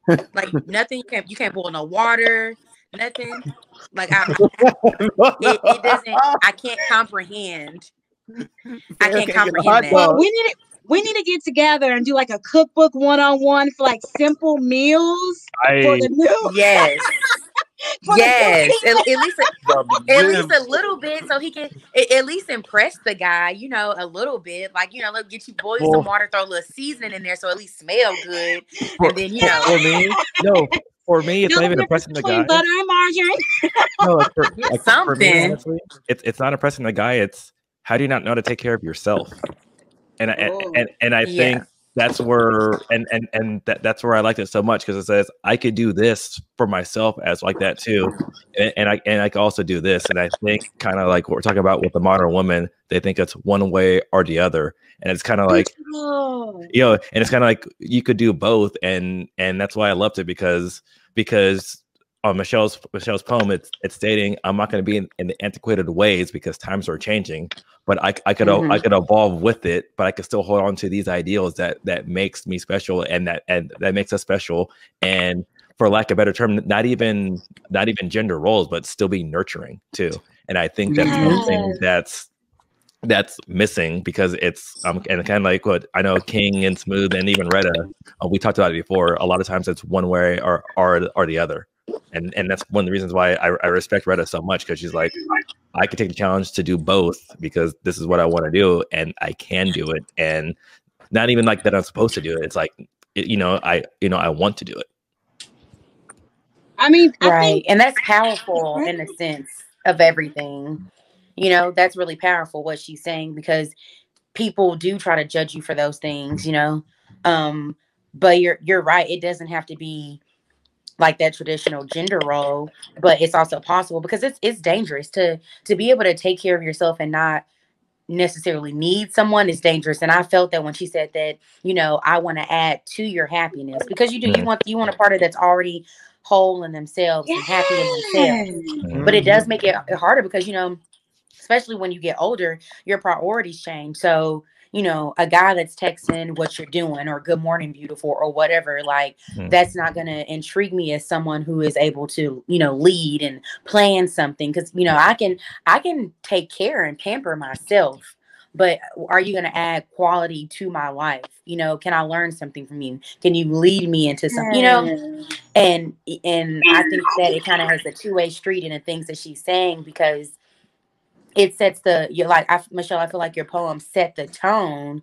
like, nothing, you can't, you can't boil no water, nothing. Like, I, I, it, it doesn't, I can't comprehend. I can't comprehend that. Well, we need to, we need to get together and do, like, a cookbook one-on-one for, like, simple meals I, for the new. Yes. Yes, at, at least a, at least a little bit, so he can at least impress the guy, you know, a little bit. Like, you know, let get you boil well, some water, throw a little seasoning in there, so at least smell good. For, and then you know, for me, no, for me, it's no, not even impressing the guy. Butter and margarine. No, it's for, like, something. For me, honestly, it's it's not impressing the guy. It's how do you not know how to take care of yourself? And I, and, and and I think. Yeah. That's where and and and that, that's where I liked it so much, because it says I could do this for myself as like that too, and, and I and I could also do this. And I think kind of like what we're talking about with the modern woman, they think it's one way or the other, and it's kind of like oh. you know, and it's kind of like you could do both, and and that's why I loved it because because on Michelle's Michelle's poem, it's it's stating I'm not going to be in, in the antiquated ways because times are changing, but I I could mm-hmm. I could evolve with it, but I could still hold on to these ideals that that makes me special and that and that makes us special. And for lack of a better term, not even not even gender roles, but still be nurturing too. And I think that's yes. something that's that's missing because it's um and kind of like what I know King and Smooth and even Retta, uh, we talked about it before. A lot of times it's one way or or, or the other. And and that's one of the reasons why I, I respect Retta so much, because she's like, I could take the challenge to do both because this is what I want to do and I can do it. And not even like that I'm supposed to do it. It's like, it, you know, I you know I want to do it. I mean, right, I think and that's powerful in the sense of everything. You know, that's really powerful what she's saying, because people do try to judge you for those things. You know, um, but you're you're right. It doesn't have to be like that traditional gender role, but it's also possible because it's it's dangerous to to be able to take care of yourself and not necessarily need someone is dangerous. And I felt that when she said that, you know, I want to add to your happiness, because you do, you want you want a partner that's already whole in themselves and happy in themselves. But it does make it harder because, you know, especially when you get older, your priorities change. So, you know, a guy that's texting what you're doing or good morning, beautiful or whatever, like mm. that's not going to intrigue me as someone who is able to, you know, lead and plan something. Because, you know, I can I can take care and pamper myself. But are you going to add quality to my life? You know, can I learn something from you? Can you lead me into something, you know? And and I think that it kind of has a two way street in the things that she's saying, because it sets the, you're like, I, Michelle, I feel like your poem set the tone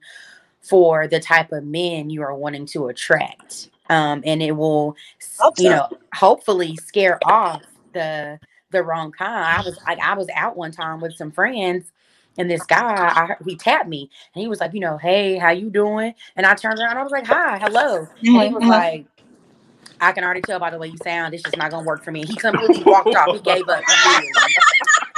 for the type of men you are wanting to attract. Um, and it will, so. you know, hopefully scare off the the wrong kind. I was like, I was out one time with some friends, and this guy, I, he tapped me and he was like, you know, hey, how you doing? And I turned around, I was like, hi, hello. Mm-hmm. And he was like, I can already tell by the way you sound, it's just not going to work for me. And he completely walked off. He gave up.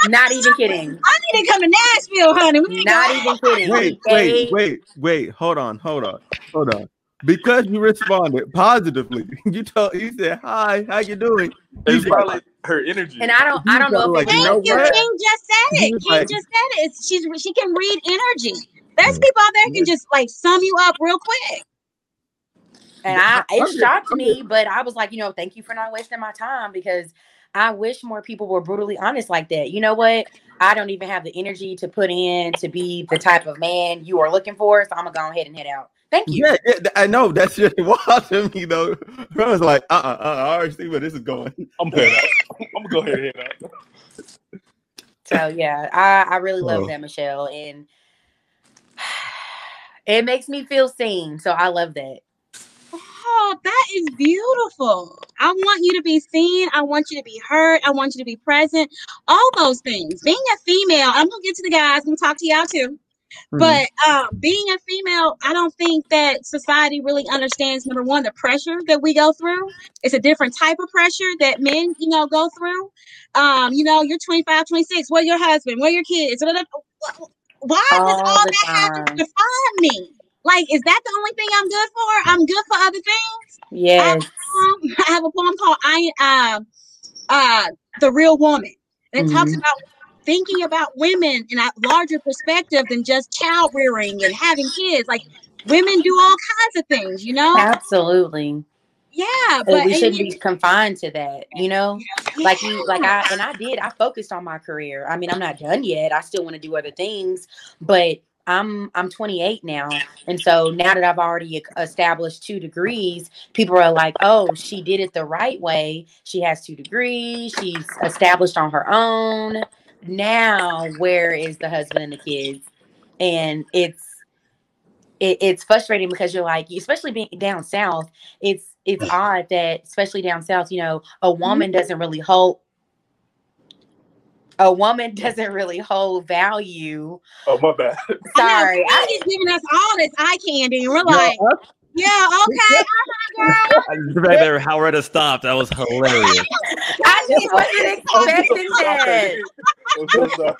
Not even kidding. I need to come to Nashville, honey. We Not go. even kidding. Wait, wait, wait, wait. Hold on, hold on, hold on. Because you responded positively, you told. You said, "Hi, how you doing?" It's probably her energy. And I don't, I don't know. Like, you know King just said it. King like, just said it. It's, she's she can read energy. There's people out there who can just like sum you up real quick. And I, it shocked me, but I was like, you know, thank you for not wasting my time, because I wish more people were brutally honest like that. You know what? I don't even have the energy to put in to be the type of man you are looking for, so I'm going to go ahead and head out. Thank you. Yeah, yeah, I know. That's just wild to me, though. I was like, uh-uh, uh-uh, I already see where this is going. I'm head out. I'm going to go ahead and head out. So, yeah, I, I really love oh. that, Michelle. And it makes me feel seen, so I love that. Oh, that is beautiful. I want you to be seen. I want you to be heard. I want you to be present. All those things. Being a female, I'm going to get to the guys and talk to y'all too. Mm-hmm. But uh, being a female, I don't think that society really understands, number one, the pressure that we go through. It's a different type of pressure that men, you know, go through. Um, you know, you're twenty-five, twenty-six. What your husband? What your kids? Why does all, all that have to define me? Like, is that the only thing I'm good for? I'm good for other things. Yes. I, um, I have a poem called "I uh, uh, the Real Woman." And it mm-hmm. talks about thinking about women in a larger perspective than just child rearing and having kids. Like, women do all kinds of things, you know? Absolutely. Yeah, so but we shouldn't be confined to that, you know. Yeah. Like you, like I, and I did. I focused on my career. I mean, I'm not done yet. I still want to do other things, but I'm I'm twenty-eight now, and so now that I've already established two degrees, people are like, "Oh, she did it the right way. She has two degrees. She's established on her own. Now, where is the husband and the kids?" And it's it, it's frustrating because you're like, especially being down south, it's it's odd that especially down south, you know, a woman doesn't really hold. A woman doesn't really hold value. Oh, my bad. Sorry. I just giving us all this eye candy. We're like, no. yeah, okay. All right, girl. How Retta stopped. That was hilarious. I just wasn't expecting that. I'm so sorry.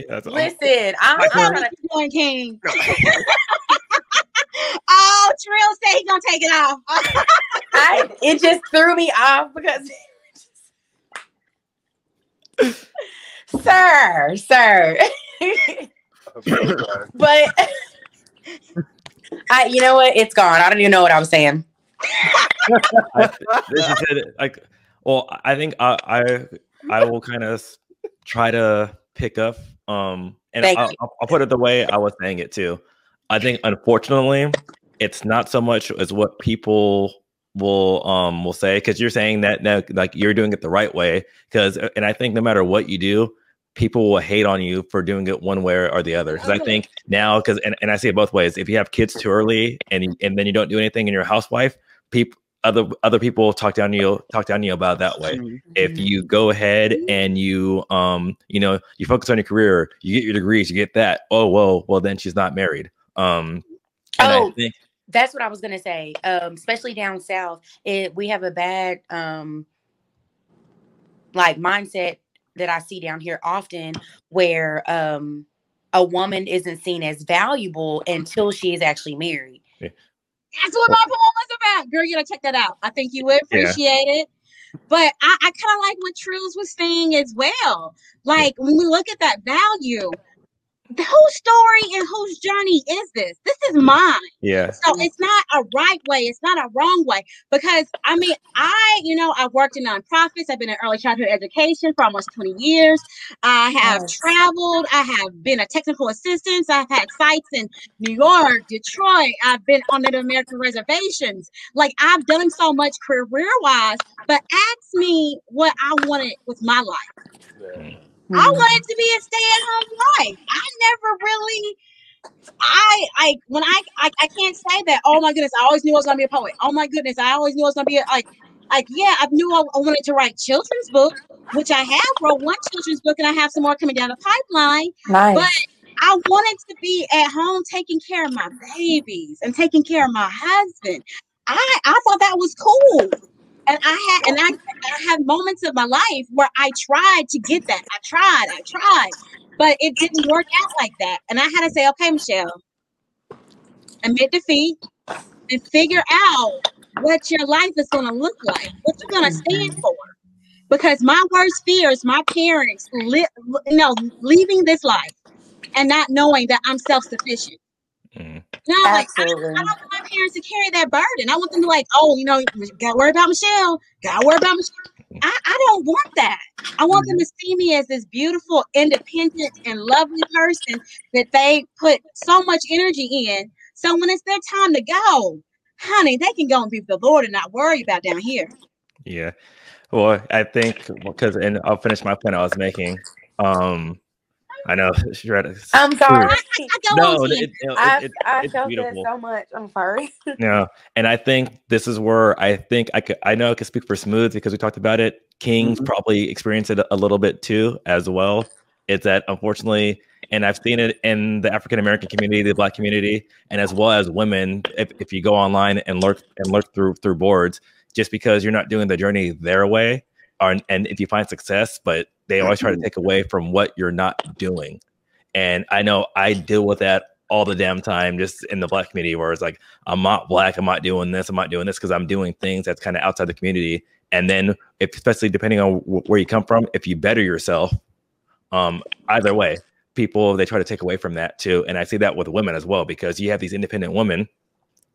See? That's Listen, I'm, I'm going to King. Oh, Trill said he's going to take it off. I, it just threw me off because... sir, sir. But I, you know what? It's gone. I don't even know what I was saying. I, this is it. Like, well, I think I I, I will kind of try to pick up. Um, and I'll, I'll put it the way I was saying it too. I think unfortunately, it's not so much as what people will um will say, because you're saying that now, like you're doing it the right way. Because and I think no matter what you do, people will hate on you for doing it one way or the other. Because I think now, because and, and I see it both ways. If you have kids too early and and then you don't do anything and you're a housewife, people other other people talk down to you talk down to you about that way. Mm-hmm. If you go ahead and you um you know you focus on your career, you get your degrees, you get that. Oh whoa, well then she's not married. Um, oh, I think that's what I was gonna say. Um, especially down south, it we have a bad um like mindset that I see down here often, where um a woman isn't seen as valuable until she is actually married. Yeah. That's what my poem was about. Girl, you gotta check that out. I think you would appreciate yeah. it. But I, I kind of like what Trills was saying as well. Like yeah. when we look at that value, whose story and whose journey is this? This is mine. Yeah. So it's not a right way. It's not a wrong way. Because I mean, I, you know, I've worked in nonprofits. I've been in early childhood education for almost twenty years. I have yes. traveled. I have been a technical assistant. I've had sites in New York, Detroit. I've been on Native American reservations. Like I've done so much career-wise, but ask me what I wanted with my life. Yeah. I wanted to be a stay-at-home wife. I never really, I, I, when I, I, I can't say that, oh my goodness, I always knew I was going to be a poet. Oh my goodness, I always knew I was going to be a, like, like, yeah, I knew I, I wanted to write children's books, which I have wrote one children's book and I have some more coming down the pipeline. Nice. But I wanted to be at home taking care of my babies and taking care of my husband. I, I thought that was cool. And I had, and I, I had moments of my life where I tried to get that. I tried, I tried, but it didn't work out like that. And I had to say, okay, Michelle, admit defeat and figure out what your life is going to look like, what you're going to stand for. Because my worst fear is my parents, li- you know, leaving this life and not knowing that I'm self-sufficient. Mm-hmm. No, like, I, don't, I don't want my parents to carry that burden. I want them to like, oh, you know, gotta worry about Michelle. Gotta worry about Michelle. I, I don't want that. I want them to see me as this beautiful, independent, and lovely person that they put so much energy in. So when it's their time to go, honey, they can go and be with the Lord and not worry about down here. Yeah. Well, I think because, and I'll finish my point I was making. Um, I know. I'm sorry. I, I no, it, it, it, I, it, I felt that so much. I'm sorry. Yeah, and I think this is where I think I could. I know I could speak for Smooth because we talked about it. King's mm-hmm. probably experienced it a little bit too, as well. It's that unfortunately, and I've seen it in the African American community, the Black community, and as well as women. If, if you go online and lurk and lurk through through boards, just because you're not doing the journey their way, or and if you find success, but they always try to take away from what you're not doing. And I know I deal with that all the damn time just in the Black community where it's like, I'm not Black, I'm not doing this, I'm not doing this because I'm doing things that's kind of outside the community. And then if, especially depending on w- where you come from, if you better yourself, um, either way, people, they try to take away from that too. And I see that with women as well, because you have these independent women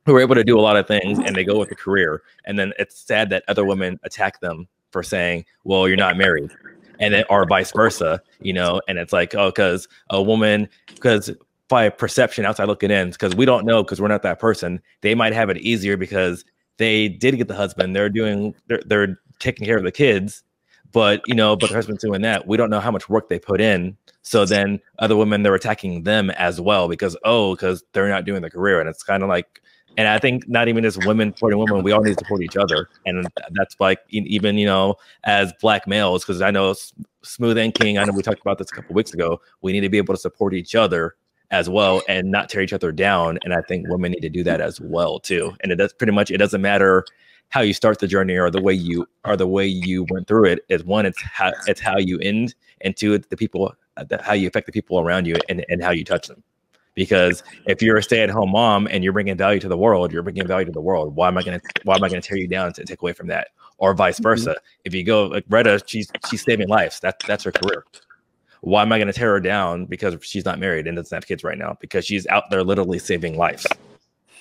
who are able to do a lot of things and they go with a career. And then it's sad that other women attack them for saying, well, you're not married. And then, or vice versa, you know, and it's like, oh, because a woman, because by perception outside looking in, because we don't know, because we're not that person, they might have it easier because they did get the husband, they're doing, they're, they're taking care of the kids, but, you know, but the husband's doing that. We don't know how much work they put in. So then other women, they're attacking them as well because, oh, because they're not doing the career. And it's kind of like, and I think not even just women supporting women, we all need to support each other. And that's like even, you know, as Black males, because I know Smooth and King, I know we talked about this a couple of weeks ago, we need to be able to support each other as well and not tear each other down. And I think women need to do that as well, too. And it does pretty much, it doesn't matter how you start the journey or the way you or the way you went through it. Is one, it's how, it's how you end, and two, it's the people, how you affect the people around you and, and how you touch them. Because if you're a stay-at-home mom and you're bringing value to the world, you're bringing value to the world. Why am I going to why am I going to tear you down to take away from that? Or vice versa. Mm-hmm. If you go like Retta, she's she's saving lives. That's that's her career. Why am I going to tear her down because she's not married and doesn't have kids right now? Because she's out there literally saving lives.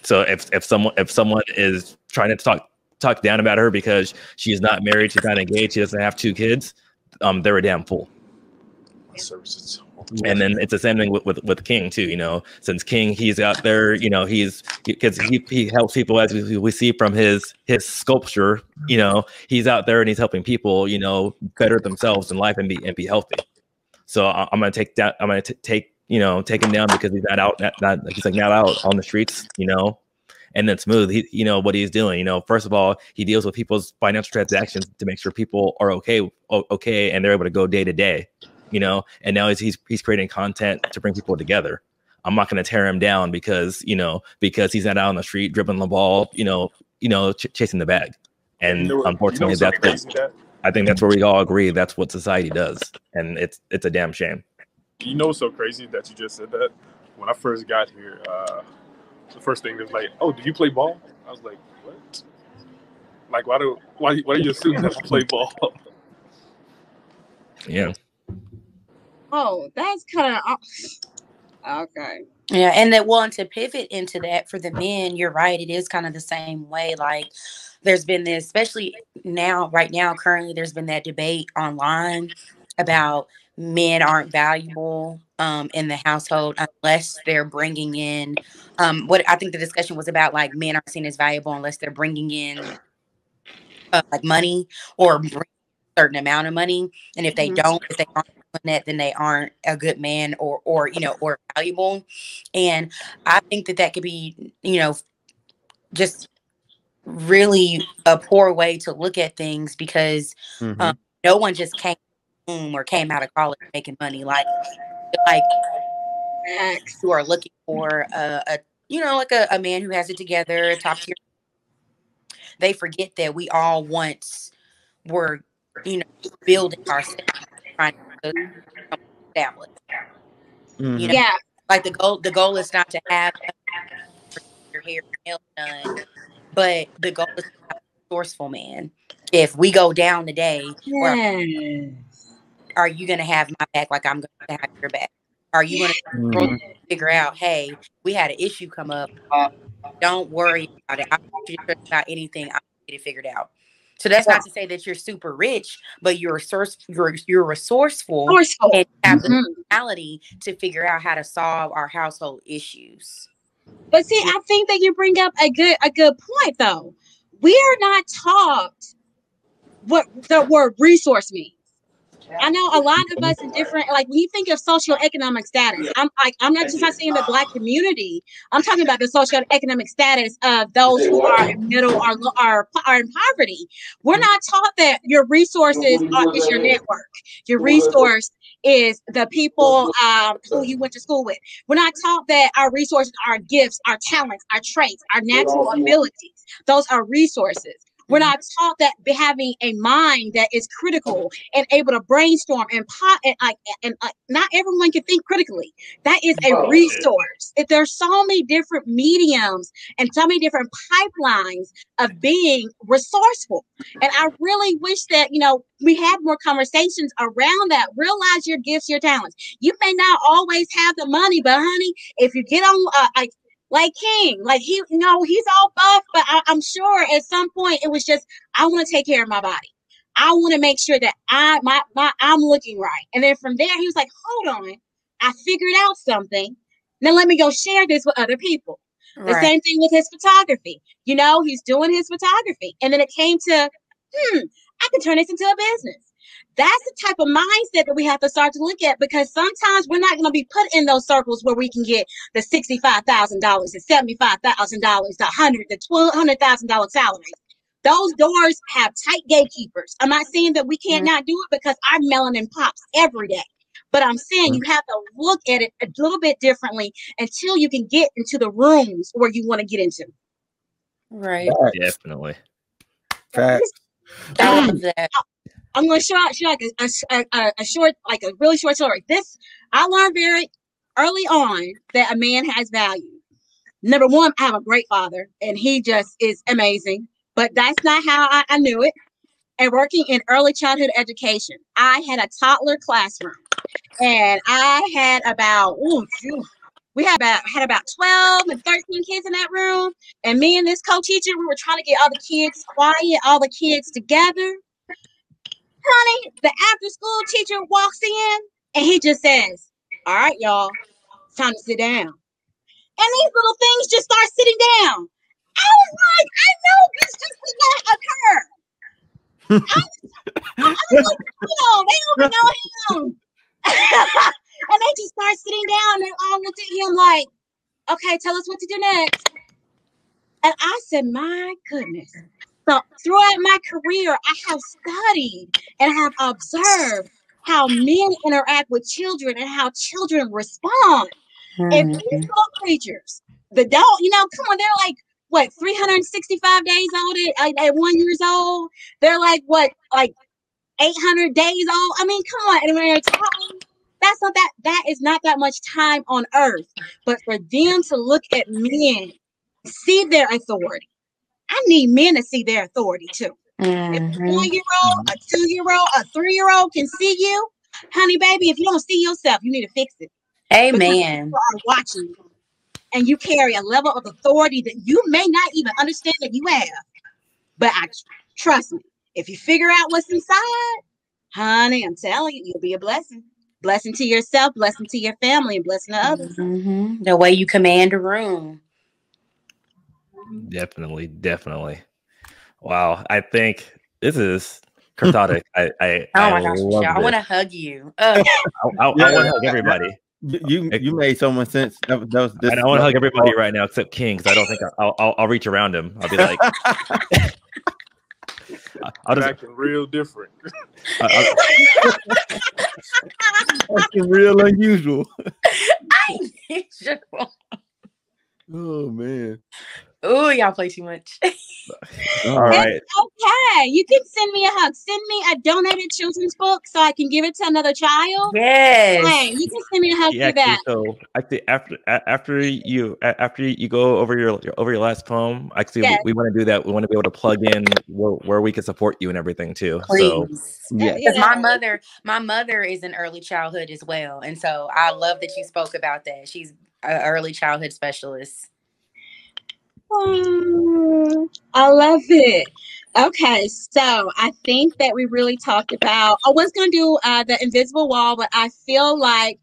So if if someone if someone is trying to talk talk down about her because she's not married, she's not engaged, she doesn't have two kids, um, they're a damn fool. Services. And then it's the same thing with, with with King too, you know. Since King, he's out there, you know, he's because he, he helps people as we, we see from his his sculpture, you know. He's out there and he's helping people, you know, better themselves in life and be and be healthy. So I, I'm gonna take that. I'm gonna t take you know take him down because he's not out. Not, not he's like not out on the streets, you know. And then Smooth, he, you know what he's doing. You know, first of all, he deals with people's financial transactions to make sure people are okay, okay, and they're able to go day to day. You know, and now he's, he's he's creating content to bring people together. I'm not going to tear him down because you know because he's not out on the street dribbling the ball, you know, you know, ch chasing the bag. And you know, unfortunately, you know that's that? I think that's where we all agree. That's what society does, and it's it's a damn shame. You know, it's so crazy that you just said that. When I first got here, uh, the first thing was like, "Oh, do you play ball?" I was like, "What? Like, why do why why do you assume that I play ball?" Yeah. Oh, that's kind of okay. Yeah, and that well, and to pivot into that for the men, you're right. It is kind of the same way. Like, there's been this, especially now, right now, currently, there's been that debate online about men aren't valuable um, in the household unless they're bringing in. Um, what I think the discussion was about, like, men aren't seen as valuable unless they're bringing in uh, like money or bring a certain amount of money, and if they mm-hmm. don't, if they aren't. That then they aren't a good man or or you know or valuable. And I think that that could be you know just really a poor way to look at things because mm-hmm. um, no one just came home or came out of college making money like like who are looking for a, a you know like a, a man who has it together, top tier. They forget that we all once were you know building ourselves, trying to established. Mm-hmm. You know? Yeah. Like the goal the goal is not to have your hair nails done, but the goal is to have a resourceful man. If we go down today, yes. Are you gonna have my back like I'm gonna have your back? Are you gonna mm-hmm. figure out, hey, we had an issue come up. Uh, don't worry about it. I don't want you to stress about anything. I'll get it figured out. So that's not to say that you're super rich, but you're resource, you're, you're resourceful, resourceful and have mm-hmm. the mentality to figure out how to solve our household issues. But see, I think that you bring up a good a good point though. We are not taught what the word resource means. I know a lot of us in different, like when you think of socioeconomic status, I'm like I'm not just not saying the Black community. I'm talking about the socioeconomic status of those who are in middle or are are in poverty. We're not taught that your resources are, is your network. Your resource is the people um, who you went to school with. We're not taught that our resources are gifts, our talents, our traits, our natural abilities. Those are resources. We're not taught that having a mind that is critical and able to brainstorm and pot and like and, and, and not everyone can think critically. That is a resource. If there's so many different mediums and so many different pipelines of being resourceful, and I really wish that you know we had more conversations around that. Realize your gifts, your talents. You may not always have the money, but honey, if you get on uh, like. Like King, like he, you know, he's all buff, but I, I'm sure at some point it was just, I want to take care of my body. I want to make sure that I, my, my, I'm looking right. And then from there, he was like, hold on, I figured out something. Now let me go share this with other people. Right. The same thing with his photography. You know, he's doing his photography. And then it came to, hmm, I can turn this into a business. That's the type of mindset that we have to start to look at, because sometimes we're not going to be put in those circles where we can get the sixty-five thousand dollars, the seventy-five thousand dollars, the one hundred thousand dollars, the two hundred thousand dollars salaries. Those doors have tight gatekeepers. I'm not saying that we can't not do it because our melanin pops every day. But I'm saying you have to look at it a little bit differently until you can get into the rooms where you want to get into. Right. Definitely. Facts. I'm going to show out show like a, a, a short, like a really short story. This I learned very early on that a man has value. Number one, I have a great father and he just is amazing, but that's not how I, I knew it. And working in early childhood education, I had a toddler classroom and I had about, ooh, ooh, we had about, had about twelve and thirteen kids in that room. And me and this co-teacher, we were trying to get all the kids quiet, all the kids together. Honey, the after school teacher walks in and he just says, all right, y'all, it's time to sit down. And these little things just start sitting down. I was like, I know this just did not occur. I was, I was like, no, they don't know him. And they just start sitting down and all looked at him like, okay, tell us what to do next. And I said, my goodness. So throughout my career, I have studied and have observed how men interact with children and how children respond. And these little creatures, the dog, you know, come on, they're like, what, three hundred sixty-five days old at, at one years old? They're like, what, like eight hundred days old? I mean, come on. And when they're talking, that's not that, that is not that much time on earth. But for them to look at men, see their authority. I need men to see their authority too. Mm-hmm. If a one-year-old, a two-year-old, a three-year-old can see you, honey, baby, if you don't see yourself, you need to fix it. Amen. People are watching you, and you carry a level of authority that you may not even understand that you have. But I trust me, if you figure out what's inside, honey, I'm telling you, you'll be a blessing. Blessing to yourself, blessing to your family, and blessing to others. Mm-hmm. The way you command a room. Definitely, definitely. Wow. I think this is... cathartic. I, I, oh my I gosh, love I want to hug you. Oh. I, I, I want to hug everybody. You you made so much sense. That was, that was this I want to hug everybody right now except King, because I don't think I'll, I'll I'll reach around him. I'll be like, I'll just acting real different. I, acting real unusual. Unusual. Oh man. Oh, y'all play too much. All right. Okay. You can send me a hug. Send me a donated children's book so I can give it to another child. Yes. Hey, you can send me a hug yeah, for that. So I think after after you after you go over your, your over your last poem, actually yes. we, we want to do that. We want to be able to plug in where, where we can support you and everything too. Please. So yeah. Because my mother, my mother is in early childhood as well. And so I love that you spoke about that. She's an early childhood specialist. Oh, I love it. Okay, so I think that we really talked about, I was going to do uh, the invisible wall, but I feel like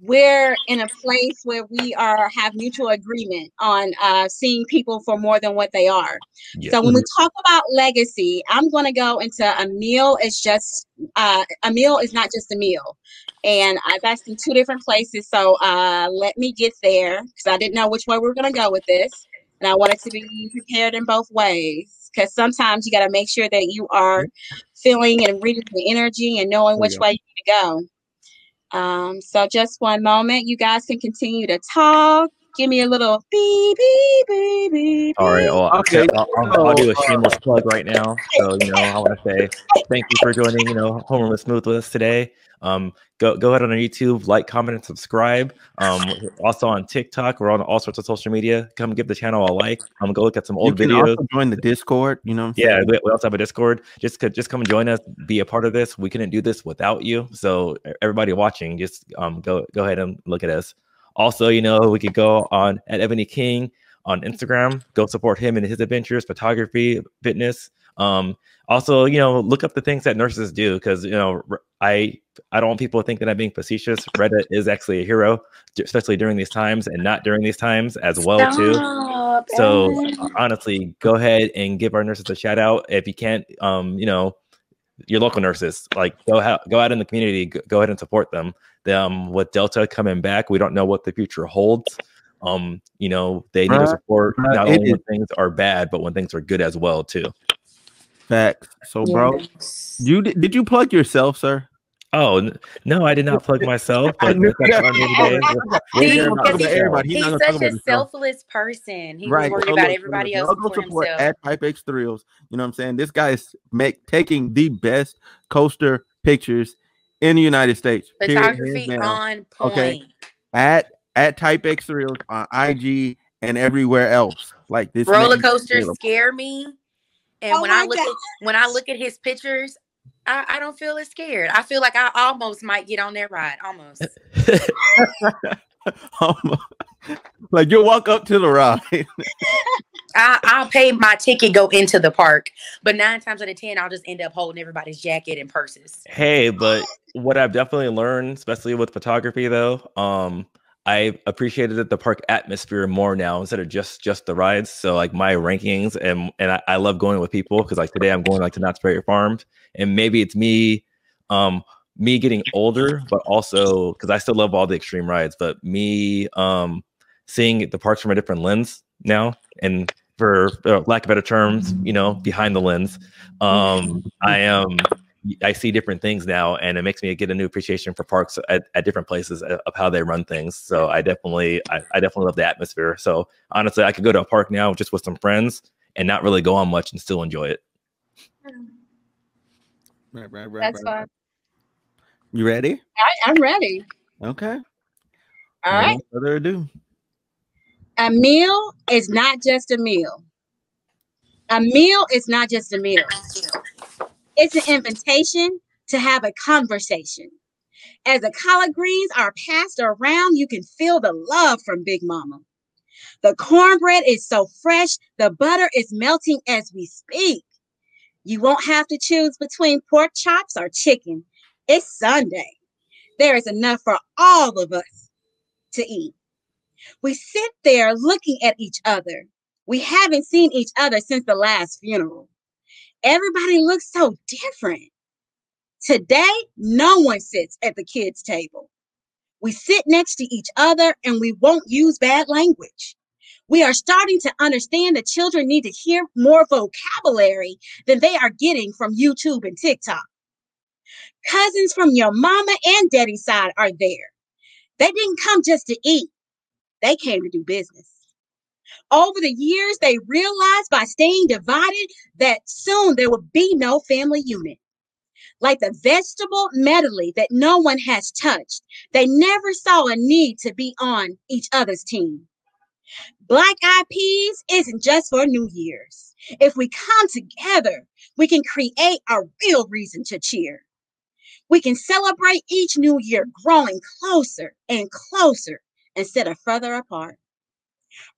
we're in a place where we are have mutual agreement on uh, seeing people for more than what they are. Yeah. So when we talk about legacy, I'm going to go into a meal is just uh, a meal is not just a meal. And I've asked in two different places. So uh, let me get there because I didn't know which way we were going to go with this. And I want it to be prepared in both ways, because sometimes you got to make sure that you are feeling and reading the energy and knowing which way you need to go. Um, so just one moment. You guys can continue to talk. Give me a little beep, beep, beep, beep. All right. Well, okay. I'll, I'll, I'll do a shameless plug right now. So, you know, I want to say thank you for joining, you know, Holman with Smooth with us today. Um, go, go ahead on our YouTube, like, comment, and subscribe. Um, also on TikTok, we're on all sorts of social media. Come give the channel a like. Um, go look at some old you can videos. Also join the Discord, you know. Yeah, we, we also have a Discord. Just, just come and join us. Be a part of this. We couldn't do this without you. So everybody watching, just um, go, go ahead and look at us. Also, you know, we could go on at Ebony King on Instagram. Go support him and his adventures, photography, fitness. Um, also, you know, look up the things that nurses do, because, you know, I I don't want people to think that I'm being facetious. Retta is actually a hero, especially during these times and not during these times as well, Stop. too. So honestly, go ahead and give our nurses a shout out. If you can't, um, you know, your local nurses, like go out, go out in the community, go ahead and support them. Um, with Delta coming back, we don't know what the future holds. Um, you know, they need uh, support not uh, only when things are bad, but when things are good as well too. Facts. So, bro, yes. you did you plug yourself, sir? Oh no, I did not plug myself. But knew, yeah. he, everybody. He's, he's such a selfless himself. person. He's right. worried go about look, everybody look, else. Go support himself. At Pipe X Thrills. You know what I'm saying? This guy is make taking the best coaster pictures in the United States. Photography on point. Okay. At at Type X Reels on I G and everywhere else. Like this roller coasters scare me, and oh when I look God. at when I look at his pictures, I, I don't feel as scared. I feel like I almost might get on that ride, almost. almost. Like you'll walk up to the ride. I, I'll pay my ticket, go into the park, but nine times out of ten, I'll just end up holding everybody's jacket and purses. Hey, but what I've definitely learned, especially with photography, though, um, I appreciated the park atmosphere more now instead of just just the rides. So like my rankings, and and I, I love going with people because like today I'm going like to Knott's Berry Farms, and maybe it's me, um, me getting older, but also because I still love all the extreme rides, but me, um. seeing the parks from a different lens now, and for, for lack of better terms, you know, behind the lens, um, I am I see different things now, and it makes me get a new appreciation for parks at, at different places of how they run things. So I definitely, I, I definitely love the atmosphere. So honestly, I could go to a park now just with some friends and not really go on much and still enjoy it. Right, right, right. That's right. Fun. You ready? I, I'm ready. Okay. All no right. Further ado. A meal is not just a meal. A meal is not just a meal. It's an invitation to have a conversation. As the collard greens are passed around, you can feel the love from Big Mama. The cornbread is so fresh, the butter is melting as we speak. You won't have to choose between pork chops or chicken. It's Sunday. There is enough for all of us to eat. We sit there looking at each other. We haven't seen each other since the last funeral. Everybody looks so different. Today, no one sits at the kids' table. We sit next to each other and we won't use bad language. We are starting to understand that children need to hear more vocabulary than they are getting from YouTube and TikTok. Cousins from your mama and daddy's side are there. They didn't come just to eat. They came to do business. Over the years, they realized by staying divided that soon there would be no family unit. Like the vegetable medley that no one has touched, they never saw a need to be on each other's team. Black Eyed Peas isn't just for New Year's. If we come together, we can create a real reason to cheer. We can celebrate each new year growing closer and closer, instead of further apart.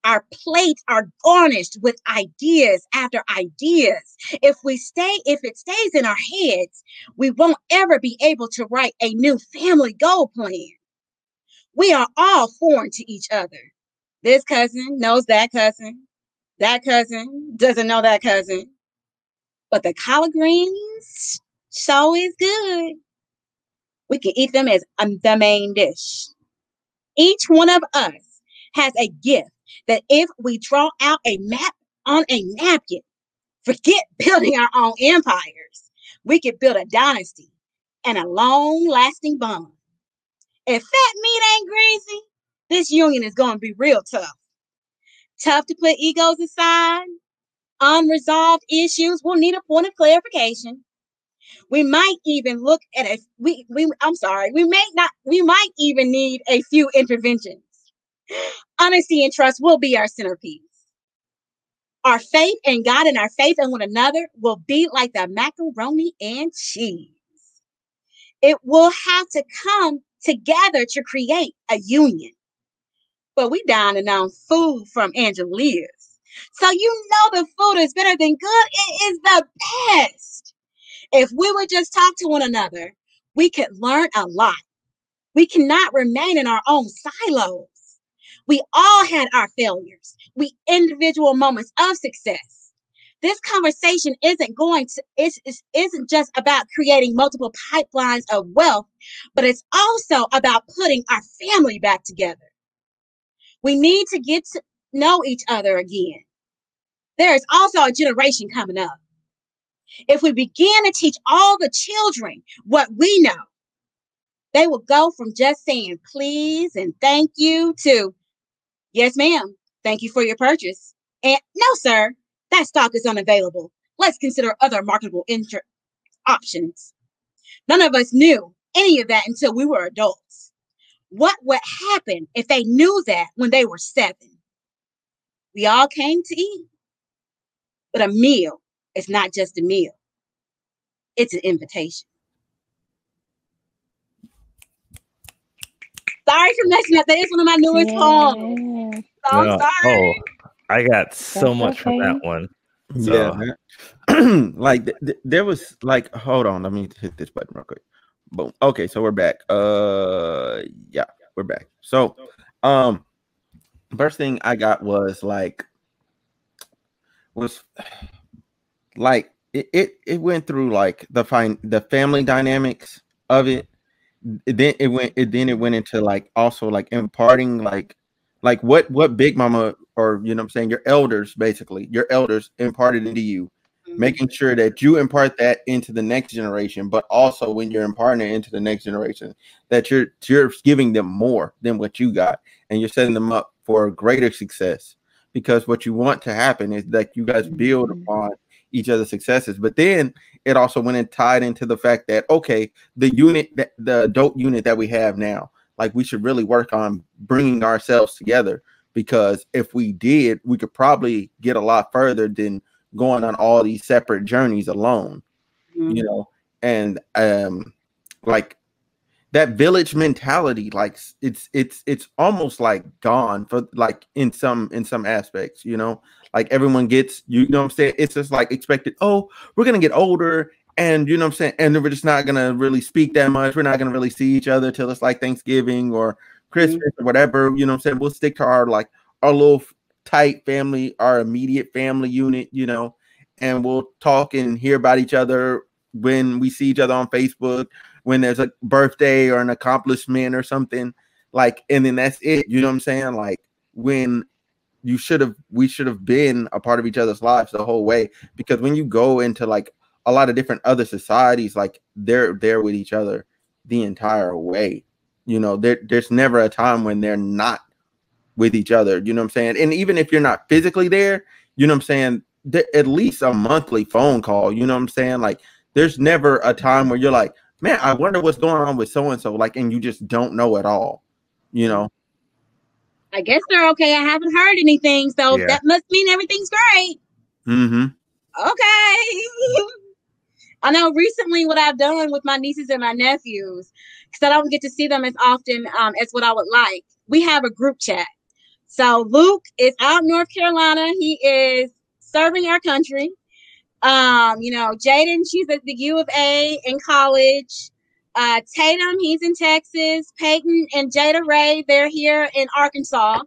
Our plates are garnished with ideas after ideas. If we stay, if it stays in our heads, we won't ever be able to write a new family goal plan. We are all foreign to each other. This cousin knows that cousin. That cousin doesn't know that cousin. But the collard greens, so is good. We can eat them as um, the main dish. Each one of us has a gift that if we draw out a map on a napkin, forget building our own empires, we could build a dynasty and a long-lasting bond. If fat meat ain't greasy, this union is going to be real tough. Tough to put egos aside. Unresolved issues will need a point of clarification. We might even look at a we we I'm sorry, we may not we might even need a few interventions. Honesty and trust will be our centerpiece. Our faith in God and our faith in one another will be like the macaroni and cheese. It will have to come together to create a union. But we dining on food from Angelia's. So you know the food is better than good. It is the best. If we would just talk to one another, we could learn a lot. We cannot remain in our own silos. We all had our failures. We individual moments of success. This conversation isn't going to, it's, it's, isn't just about creating multiple pipelines of wealth, but it's also about putting our family back together. We need to get to know each other again. There is also a generation coming up. If we begin to teach all the children what we know, they will go from just saying please and thank you to, yes, ma'am, thank you for your purchase. And no, sir, that stock is unavailable. Let's consider other marketable inter- options. None of us knew any of that until we were adults. What would happen if they knew that when they were seven? We all came to eat. But a meal is not just a meal. It's an invitation. Sorry for messing up. That is one of my newest poems. Yeah. So I'm no. sorry. Oh, I got so That's much okay. from that one. So. Yeah. like th th there was like, hold on, let me hit this button real quick. Boom. Okay, so we're back. Uh, yeah, we're back. So, um, first thing I got was like, was like it it, it went through like the fine the family dynamics of it. it. Then it went. It then it went into like also like imparting like like what what Big Mama or you know what I'm saying your elders basically your elders imparted into you. Making sure that you impart that into the next generation, but also when you're imparting it into the next generation, that you're you're giving them more than what you got, and you're setting them up for greater success. Because what you want to happen is that you guys build upon each other's successes. But then it also went and tied into the fact that okay, the unit, that the adult unit that we have now, like we should really work on bringing ourselves together. Because if we did, we could probably get a lot further than going on all these separate journeys alone, mm-hmm. you know, and um, like that village mentality, like it's it's it's almost like gone for like in some in some aspects, you know, like everyone gets, you know what I'm saying? It's just like expected. Oh, we're gonna get older, and you know what I'm saying, and we're just not gonna really speak that much. We're not gonna really see each other till it's like Thanksgiving or Christmas mm-hmm. or whatever. You know what I'm saying? We'll stick to our like our little tight family, our immediate family unit, you know, and we'll talk and hear about each other when we see each other on Facebook, when there's a birthday or an accomplishment or something like, and then that's it. You know what I'm saying? Like when you should have, we should have been a part of each other's lives the whole way, because when you go into like a lot of different other societies, like they're there with each other the entire way, you know, there, there's never a time when they're not with each other, you know what I'm saying? And even if you're not physically there, you know what I'm saying, th at least a monthly phone call, you know what I'm saying? Like there's never a time where you're like, man, I wonder what's going on with so-and-so, like, and you just don't know at all, you know? I guess they're okay. I haven't heard anything, so yeah. that must mean everything's great. Mm-hmm. Okay. I know recently what I've done with my nieces and my nephews, because I don't get to see them as often um, as what I would like. We have a group chat. So Luke is out in North Carolina. He is serving our country. Um, you know, Jaden, she's at the U of A in college. Uh, Tatum, he's in Texas. Peyton and Jada Ray, they're here in Arkansas.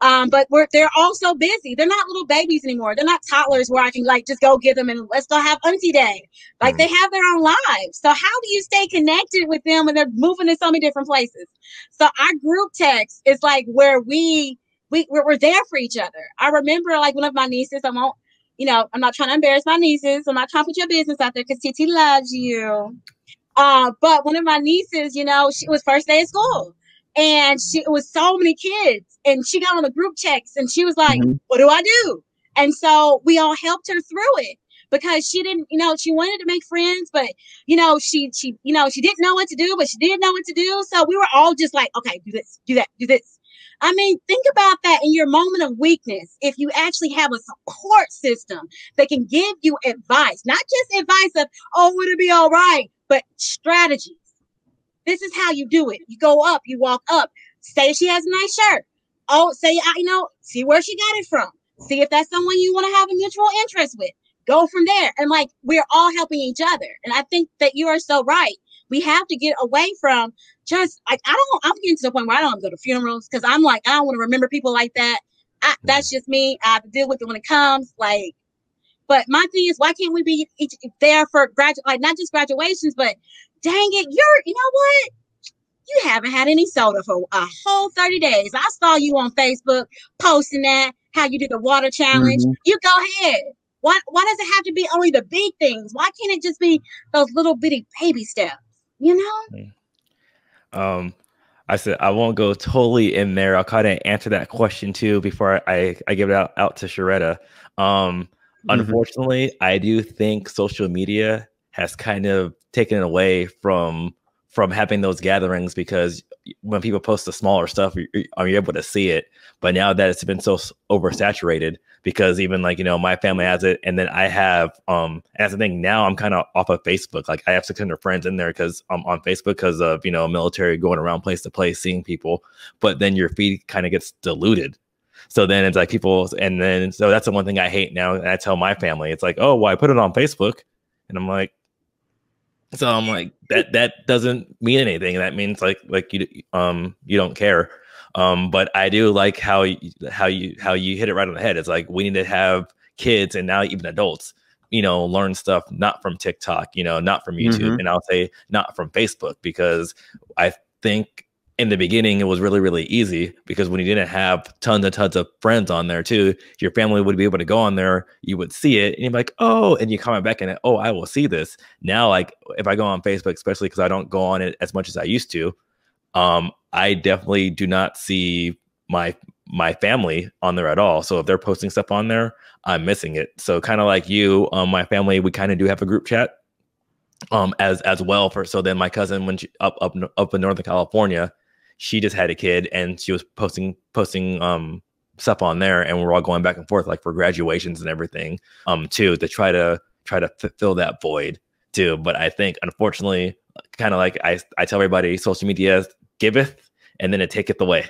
Um, but we're, they're all so busy. They're not little babies anymore. They're not toddlers where I can like just go get them and let's go have auntie day. Like they have their own lives. So how do you stay connected with them when they're moving to so many different places? So our group text is like where we... We, we're, we're there for each other. I remember like one of my nieces, I won't, you know, I'm not trying to embarrass my nieces. I'm not trying to put your business out there because T T loves you. Uh, but one of my nieces, you know, she was first day of school and she it was so many kids and she got on the group chats and she was like, mm-hmm. what do I do? And so we all helped her through it because she didn't, you know, she wanted to make friends, but you know, she, she, you know, she didn't know what to do, but she did know what to do. So we were all just like, okay, do this, do that, do this. I mean, think about that in your moment of weakness. If you actually have a support system that can give you advice, not just advice of, oh, it'll be all right, but strategies. This is how you do it. You go up, you walk up, say she has a nice shirt. Oh, say, you know, see where she got it from. See if that's someone you want to have a mutual interest with. Go from there. And like, we're all helping each other. And I think that you are so right. We have to get away from just like I don't. I'm getting to the point where I don't go to funerals because I'm like I don't want to remember people like that. I, that's just me. I have to deal with it when it comes. Like, but my thing is, why can't we be each, there for graduate, like not just graduations, but dang it, you're you know what? You haven't had any soda for a whole thirty days. I saw you on Facebook posting that how you did the water challenge. Mm-hmm. You go ahead. Why? Why does it have to be only the big things? Why can't it just be those little bitty baby steps? You know, um, I said I won't go totally in there. I'll kind of answer that question too before I, I give it out, out to Sharetta. Um, mm-hmm. Unfortunately, I do think social media has kind of taken away from from having those gatherings, because when people post the smaller stuff, are you able to see it? But now that it's been so oversaturated, because even like, you know, my family has it. And then I have, um, and that's the thing, now I'm kind of off of Facebook. Like I have six hundred friends in there because I'm on Facebook because of, you know, military, going around place to place, seeing people, but then your feed kind of gets diluted. So then it's like people, and then, so that's the one thing I hate now. And I tell my family, it's like, oh, well, I put it on Facebook. And I'm like, so I'm like, that that doesn't mean anything. That means like like you um you don't care. Um, but I do like how you, how you how you hit it right on the head. It's like we need to have kids, and now even adults, you know, learn stuff not from TikTok, you know, not from YouTube, mm-hmm. and I'll say not from Facebook, because I think in the beginning it was really really easy, because when you didn't have tons and tons of friends on there too, your family would be able to go on there, you would see it, and you're like, oh, and you comment back and oh, I will see this now. Like if I go on Facebook, especially because I don't go on it as much as I used to, um I definitely do not see my my family on there at all. So if they're posting stuff on there, I'm missing it. So kind of like you, um my family, we kind of do have a group chat um as as well for, so then my cousin, when she up up up in Northern California, she just had a kid and she was posting posting um stuff on there, and we we're all going back and forth like for graduations and everything um too, to try to try to fill that void too. But I think unfortunately, kind of like I I tell everybody, social media giveth and then it taketh away,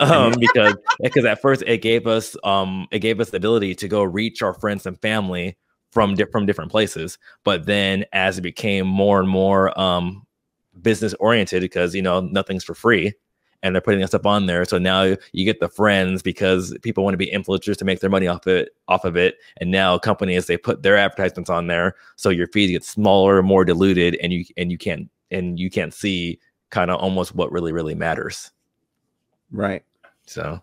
um because because at first it gave us um it gave us the ability to go reach our friends and family from di from different places. But then as it became more and more um business oriented, because you know nothing's for free. And they're putting us up on there, so now you get the friends because people want to be influencers to make their money off it, off of it. And now companies, they put their advertisements on there, so your feed gets smaller, more diluted, and you and you can't and you can't see kind of almost what really really matters, right? So,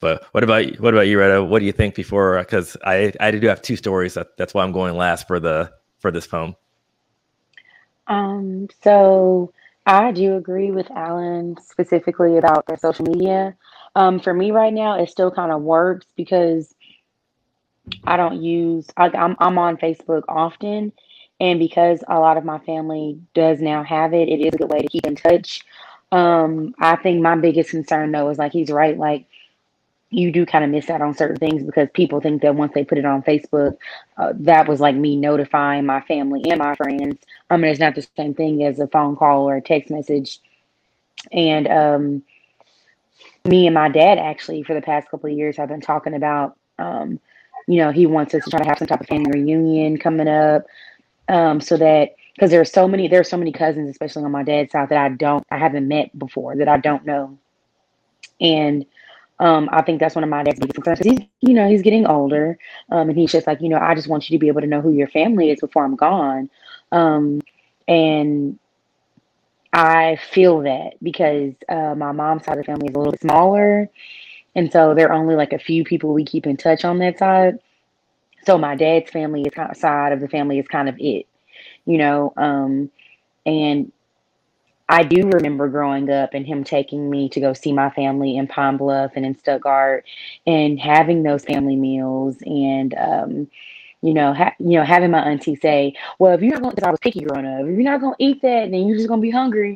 but what about what about you, Retta? What do you think before? Because I I do have two stories. That's why I'm going last for the for this poem. Um. So. I do agree with Alan specifically about their social media. Um, for me right now, it still kind of works because I don't use, I, I'm, I'm on Facebook often. And because a lot of my family does now have it, it is a good way to keep in touch. Um, I think my biggest concern though is like, he's right. Like you do kind of miss out on certain things because people think that once they put it on Facebook, uh, that was like me notifying my family and my friends. I mean, it's not the same thing as a phone call or a text message. And um, me and my dad, actually, for the past couple of years, have been talking about, um, you know, he wants us to try to have some type of family reunion coming up, um, so that, because there are so many, there are so many cousins, especially on my dad's side, that I don't, I haven't met before, that I don't know. And um, I think that's one of my dad's biggest concerns. He's, you know, he's getting older, um, and he's just like, you know, I just want you to be able to know who your family is before I'm gone. Um, and I feel that because, uh, my mom's side of the family is a little bit smaller. And so there are only like a few people we keep in touch on that side. So my dad's family is kind of, side of the family is kind of it, you know? Um, and I do remember growing up and him taking me to go see my family in Pine Bluff and in Stuttgart and having those family meals and, um, You know, ha you know, having my auntie say, "Well, if you're not going, because I was picky growing up, if you're not going to eat that, then you're just going to be hungry.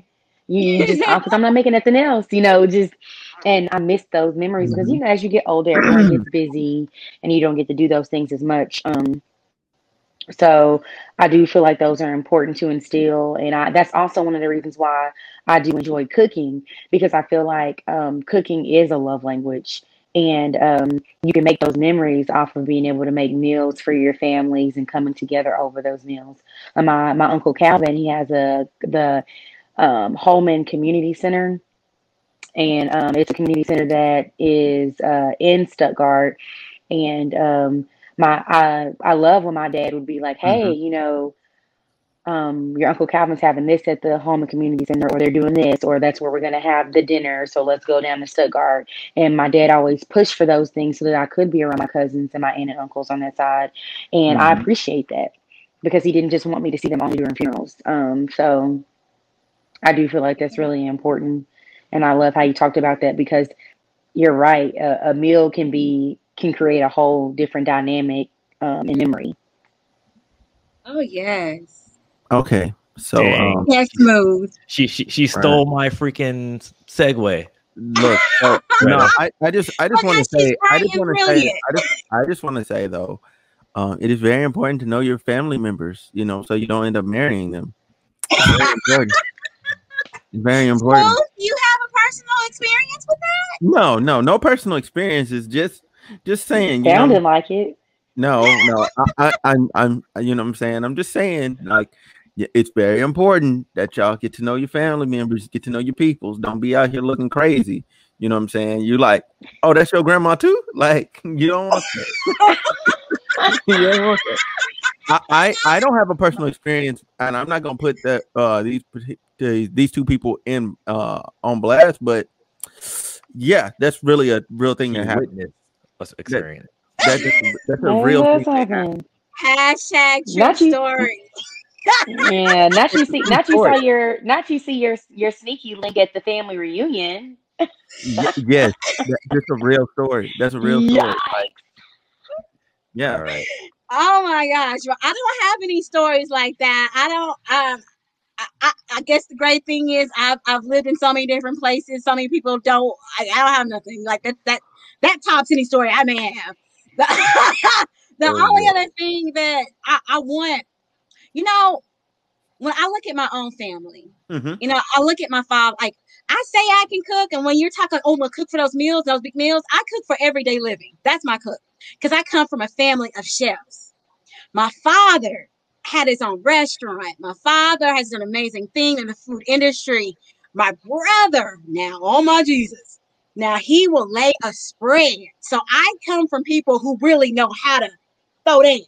You, you just, because I'm not making nothing else, you know." Just, and I miss those memories because you know, as you get older, everyone gets busy, and you don't get to do those things as much. Um, so I do feel like those are important to instill, and I that's also one of the reasons why I do enjoy cooking, because I feel like um, cooking is a love language. And um, you can make those memories off of being able to make meals for your families and coming together over those meals. Uh, my my uncle Calvin, he has a the um, Holman Community Center, and um, it's a community center that is uh, in Stuttgart. And um, my I I love when my dad would be like, "Hey, mm-hmm. you know, um, your Uncle Calvin's having this at the Holman Community Center, or they're doing this, or that's where we're going to have the dinner. So let's go down to Stuttgart." And my dad always pushed for those things so that I could be around my cousins and my aunt and uncles on that side. And mm-hmm. I appreciate that because he didn't just want me to see them only during funerals. Um, so I do feel like that's really important. And I love how you talked about that because you're right. A, a meal can be, can create a whole different dynamic um, in memory. Oh, yes. Okay, So um, yes, Smooth. She she she stole right. my freaking segue. Look, no, no, I I just I just okay, want to say I just want to say I just I just want to say though, um, it is very important to know your family members. You know, so you don't end up marrying them. Very important. Very important. So you have a personal experience with that? No, no, no personal experiences. Just just saying. You sounded know, like it. No, no, I, I, I'm, I'm, you know what I'm saying? I'm just saying, like, it's very important that y'all get to know your family members, get to know your peoples. Don't be out here looking crazy. You know what I'm saying? You're like, oh, that's your grandma too? Like, you don't want that. You don't want that. I, I, I don't have a personal experience, and I'm not going to put that, uh, these, these two people in, uh, on blast, but yeah, that's really a real thing that happened. Let's experience. That's, a, that's a real thing. Hashtag true not story. You, yeah, not you see, not you saw your, not you see your your sneaky link at the family reunion. Y yes, that, that's a real story. That's a real Yikes. story. Like, yeah, all right. Oh my gosh, well, I don't have any stories like that. I don't. Um, I, I, I guess the great thing is I've I've lived in so many different places. So many people don't. I, I don't have nothing like that. That that tops any story I may have. The, the only other thing that I, I want, you know, when I look at my own family, mm-hmm. you know, I look at my father, like I say I can cook. And when you're talking, oh, I'm gonna cook for those meals, those big meals, I cook for everyday living. That's my cook. Because I come from a family of chefs. My father had his own restaurant. My father has done amazing thing in the food industry. My brother now, oh my Jesus. Now he will lay a spread. So I come from people who really know how to throw down.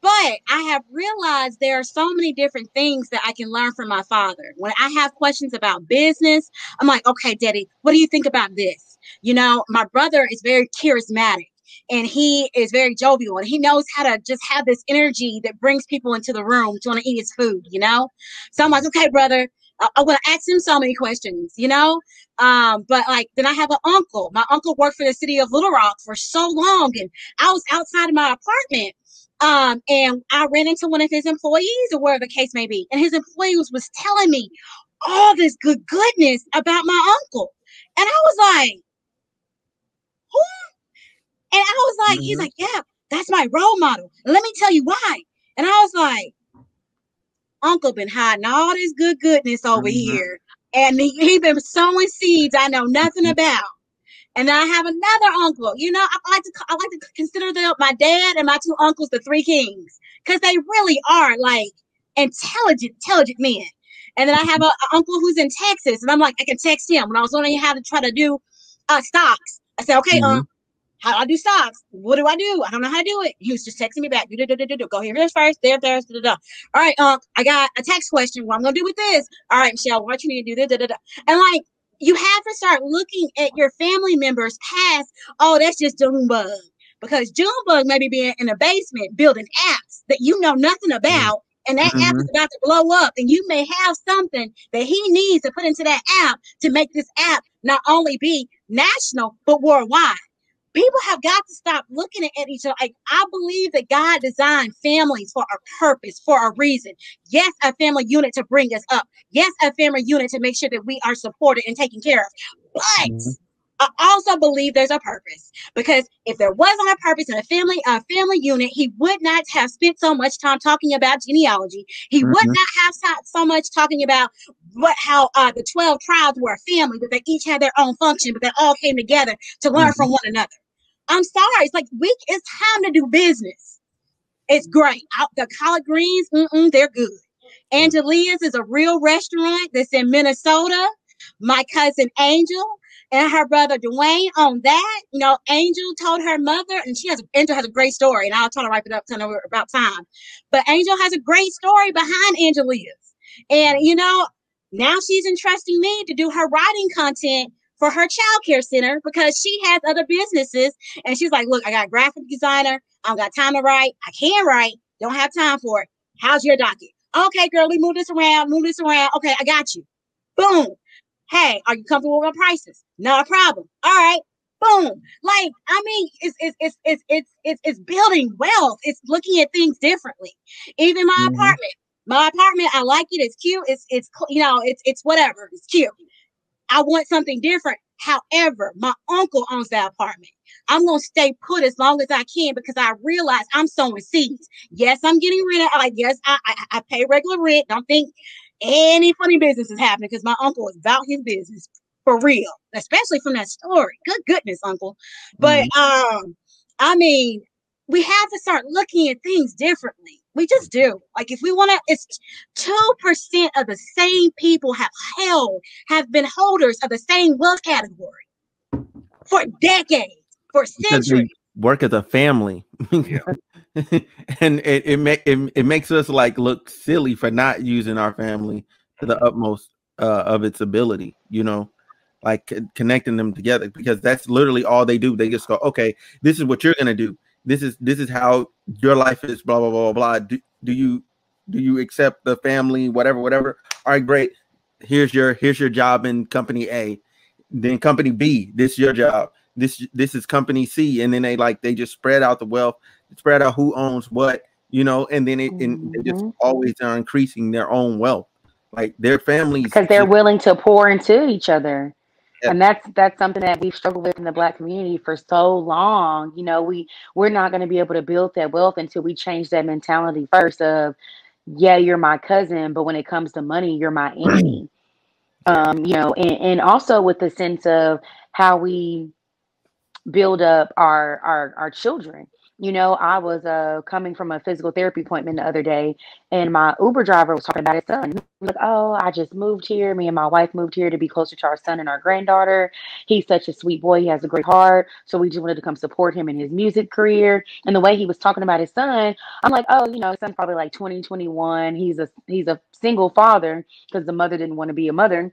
But I have realized there are so many different things that I can learn from my father. When I have questions about business, I'm like, okay, Daddy, what do you think about this? You know, my brother is very charismatic and he is very jovial and he knows how to just have this energy that brings people into the room to want to eat his food, you know? So I'm like, okay, brother. I'm going to ask him so many questions, you know? Um, but like, then I have an uncle. My uncle worked for the city of Little Rock for so long. And I was outside of my apartment. Um, and I ran into one of his employees or whatever the case may be. And his employee was, was telling me all this good goodness about my uncle. And I was like, who? And I was like, mm-hmm. he's like, yeah, that's my role model. And let me tell you why. And I was like, Uncle been hiding all this good goodness over mm-hmm. here, and he, he been sowing seeds I know nothing about. And I have another uncle, you know. I like to I like to consider them my dad and my two uncles the three kings, because they really are like intelligent, intelligent men. And then I have a, a uncle who's in Texas, and I'm like, I can text him when I was learning how to try to do uh, stocks. I said, okay, mm-hmm. um, how do I do stocks? What do I do? I don't know how to do it. He was just texting me back. Do, do, do, do, do, do. Go here first, there, there, da, da, da. All right, um, I got a text question. What I'm gonna do with this? All right, Michelle, what you need to do? Da, da, da. And like, you have to start looking at your family members past. Oh, that's just Junebug, because Junebug may be being in the basement building apps that you know nothing about, and that mm-hmm. app is about to blow up, and you may have something that he needs to put into that app to make this app not only be national but worldwide. People have got to stop looking at each other. Like, I believe that God designed families for a purpose, for a reason. Yes, a family unit to bring us up. Yes, a family unit to make sure that we are supported and taken care of. But mm-hmm. I also believe there's a purpose, because if there wasn't a purpose in a family, a family unit, he would not have spent so much time talking about genealogy. He mm-hmm. would not have so much talking about what how uh, the twelve tribes were a family, but they each had their own function, but they all came together to learn mm-hmm. from one another. I'm sorry. It's like, we, it's time to do business. It's great. I, the collard greens, mm-mm, they're good. Angelia's is a real restaurant that's in Minnesota. My cousin Angel and her brother Dwayne own that. You know, Angel told her mother, and she has, Angel has a great story, and I'll try to wrap it up about time. But Angel has a great story behind Angelia's. And, you know, now she's entrusting me to do her writing content for her child care center, because she has other businesses. And she's like, look, I got a graphic designer. I don't got time to write. I can write. Don't have time for it. How's your docket? Okay, girl, we move this around, move this around. Okay, I got you. Boom. Hey, are you comfortable with my prices? No problem. All right. Boom. Like, I mean, it's it's it's it's it's it's, it's building wealth. It's looking at things differently. Even my mm-hmm. apartment. my apartment, I like it. It's cute. It's, it's, you know, it's, it's whatever. It's cute. I want something different. However, my uncle owns that apartment. I'm going to stay put as long as I can because I realize I'm sowing seeds. Yes, I'm getting rent. I, yes, I, I, I pay regular rent. Don't think any funny business is happening because my uncle is about his business for real, especially from that story. Good goodness, uncle. But mm-hmm. um, I mean, we have to start looking at things differently. We just do. Like if we want to, it's two percent of the same people have held, have been holders of the same wealth category for decades, for centuries. Work as a family. Yeah. And it it, make, it it makes us like look silly for not using our family to the utmost uh, of its ability, you know, like connecting them together, because that's literally all they do. They just go, okay, this is what you're going to do. This is this is how your life is, blah, blah, blah, blah. Do, do you do you accept the family, whatever, whatever? All right, great. Here's your here's your job in company A. Then company B, this is your job. This this is company C. And then they like they just spread out the wealth, spread out who owns what, you know, and then it, and they just always are increasing their own wealth. Like their families. Because they're willing to pour into each other. Yeah. And that's that's something that we've struggled with in the Black community for so long. You know, we we're not going to be able to build that wealth until we change that mentality first of, yeah, you're my cousin, but when it comes to money, you're my enemy. Um, you know, and, and also with the sense of how we build up our our, our children. You know, I was uh, coming from a physical therapy appointment the other day, and my Uber driver was talking about his son. He was like, oh, I just moved here. Me and my wife moved here to be closer to our son and our granddaughter. He's such a sweet boy. He has a great heart. So we just wanted to come support him in his music career. And the way he was talking about his son, I'm like, oh, you know, his son's probably like twenty, twenty-one. He's a, he's a single father because the mother didn't want to be a mother.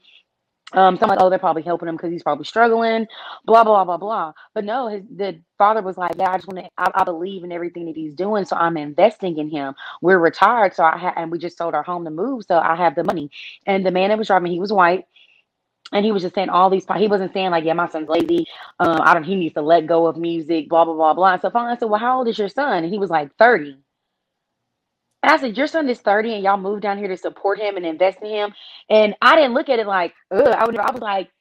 Um, so I'm like, oh, they're probably helping him because he's probably struggling, blah, blah, blah, blah. But no, his the father was like, yeah, I just want to, I, I believe in everything that he's doing. So I'm investing in him. We're retired. So I ha- and we just sold our home to move. So I have the money. And the man that was driving, he was white. And he was just saying all these, he wasn't saying like, yeah, my son's lazy. Um, I don't, he needs to let go of music, blah, blah, blah, blah. So finally I said, well, how old is your son? And he was like thirty. And I said, your son is thirty and y'all moved down here to support him and invest in him. And I didn't look at it like, ugh, I, would, I was like,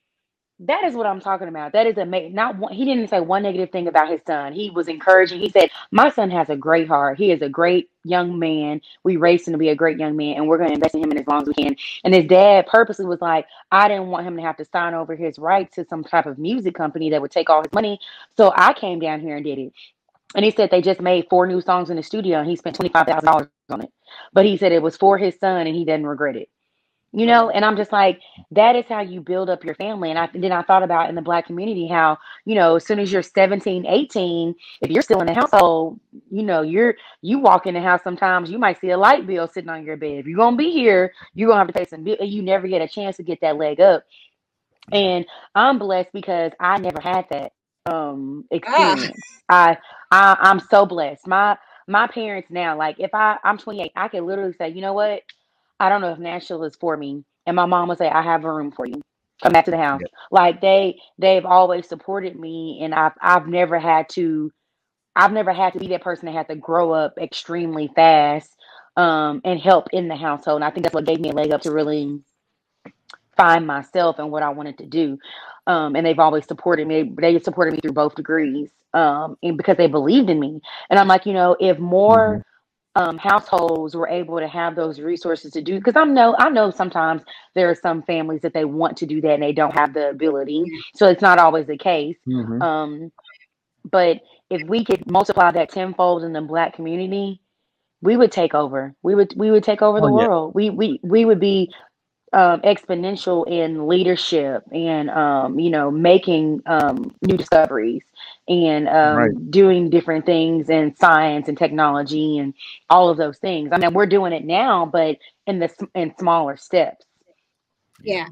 that is what I'm talking about. That is amazing. Not one, he didn't say one negative thing about his son. He was encouraging. He said, my son has a great heart. He is a great young man. We raised him to be a great young man, and we're going to invest in him in as long as we can. And his dad purposely was like, I didn't want him to have to sign over his rights to some type of music company that would take all his money. So I came down here and did it. And he said they just made four new songs in the studio, and he spent twenty-five thousand dollars on it. But he said it was for his son, and he doesn't regret it. You know, and I'm just like, that is how you build up your family. And I, then I thought about in the Black community how, you know, as soon as you're seventeen, eighteen, if you're still in the household, you know, you're you walk in the house sometimes, you might see a light bill sitting on your bed. If you're going to be here, you're going to have to pay some bill. You never get a chance to get that leg up. And I'm blessed because I never had that um experience. Ah. I I, I'm so blessed. My my parents now, like if I, I'm twenty-eight, I could literally say, you know what? I don't know if Nashville is for me. And my mom would say, I have a room for you. Come back to the house. Yeah. Like they, they've always supported me. And I've, I've never had to, I've never had to be that person that had to grow up extremely fast um, and help in the household. And I think that's what gave me a leg up to really find myself and what I wanted to do. Um, and they've always supported me. They supported me through both degrees. Um, and because they believed in me. And I'm like, you know, if more um, households were able to have those resources to do, because I know, I know sometimes there are some families that they want to do that and they don't have the ability. So it's not always the case. Mm-hmm. Um, but if we could multiply that tenfold in the Black community, we would take over. We would, we would take over the oh, yeah. world. We, we, we would be Um, exponential in leadership and, um, you know, making um, new discoveries and um, right. doing different things in science and technology and all of those things. I mean, we're doing it now, but in the in smaller steps. Yeah.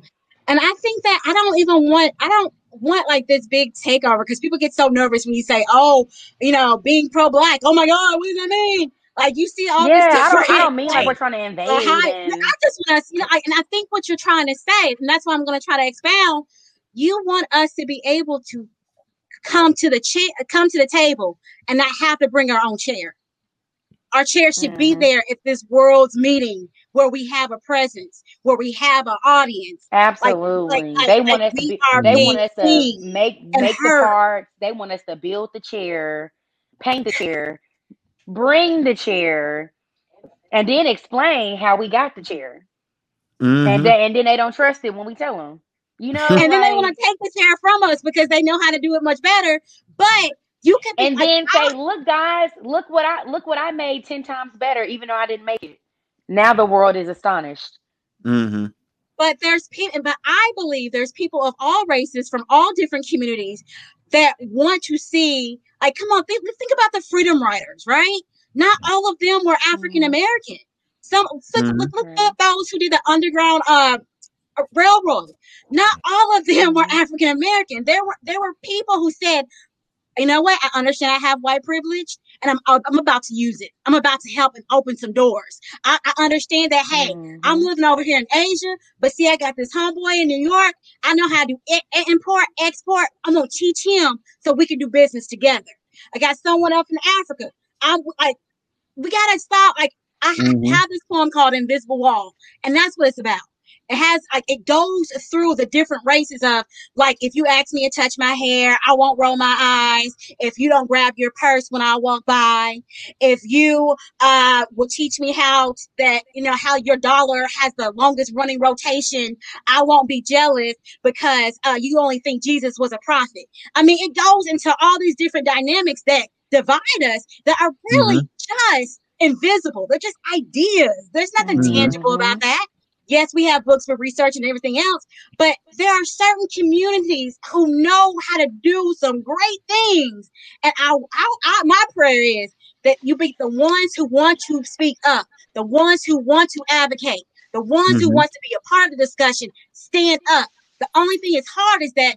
And I think that I don't even want, I don't want like this big takeover because people get so nervous when you say, oh, you know, being pro-Black. Oh my God, what does that mean? Like you see all yeah, this different. I don't, I don't mean like we're trying to invade. And... I just want to, you know, I, and I think what you're trying to say, and that's why I'm going to try to expound. You want us to be able to come to the chair, come to the table, and not have to bring our own chair. Our chair should mm-hmm. be there at this world's meeting where we have a presence, where we have an audience. Absolutely. Like, like, they like, want like us to be, they want us to make, make the card. They want us to build the chair, paint the chair, bring the chair, and then explain how we got the chair. Mm-hmm. And, they, and then they don't trust it when we tell them. You know, and like, then they want to take the chair from us because they know how to do it much better. But you can be, and like, then say, "Look, guys, look what I look what I made ten times better, even though I didn't make it." Now the world is astonished. Mm-hmm. But there's people, but I believe there's people of all races from all different communities that want to see. Like, come on, think think about the Freedom Riders, right? Not all of them were African American. Some look, mm-hmm. look, look at those who did the Underground uh, Railroad. Not all of them were African American. There were there were people who said, you know what? I understand I have white privilege, and I'm I'm about to use it. I'm about to help and open some doors. I, I understand that. Hey, mm-hmm. I'm living over here in Asia, but see, I got this homeboy in New York. I know how to e- import, export. I'm gonna teach him so we can do business together. I got someone up in Africa. I'm like, we gotta stop. Like, I mm-hmm. have this poem called "Invisible Wall," and that's what it's about. It has, like, it goes through the different races of, like, if you ask me to touch my hair, I won't roll my eyes. If you don't grab your purse when I walk by, if you uh, will teach me how that, you know, how your dollar has the longest running rotation, I won't be jealous because uh, you only think Jesus was a prophet. I mean, it goes into all these different dynamics that divide us that are really mm-hmm. just invisible. They're just ideas. There's nothing mm-hmm. tangible about that. Yes, we have books for research and everything else, but there are certain communities who know how to do some great things. And I, I, I, my prayer is that you be the ones who want to speak up, the ones who want to advocate, the ones mm-hmm. who want to be a part of the discussion, stand up. The only thing that's hard is that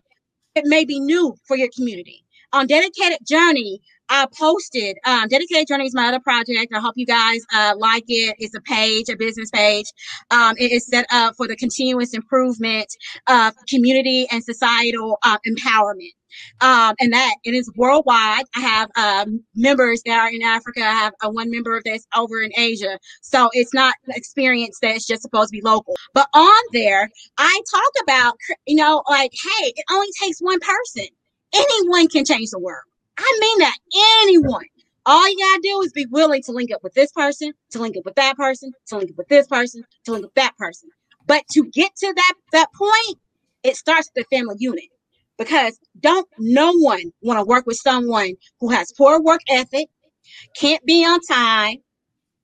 it may be new for your community. On Dedicated Journey, I posted, um, Dedicated Journey is my other project. I hope you guys uh, like it. It's a page, a business page. Um, it is set up for the continuous improvement of community and societal uh, empowerment. Um, and that it is worldwide. I have um, members that are in Africa. I have uh, one member that's over in Asia. So it's not an experience that's just supposed to be local. But on there, I talk about, you know, like, hey, it only takes one person. Anyone can change the world. I mean that anyone. All you gotta do is be willing to link up with this person, to link up with that person, to link up with this person, to link up with that person. But to get to that that point, it starts with the family unit. Because don't no one want to work with someone who has poor work ethic, can't be on time,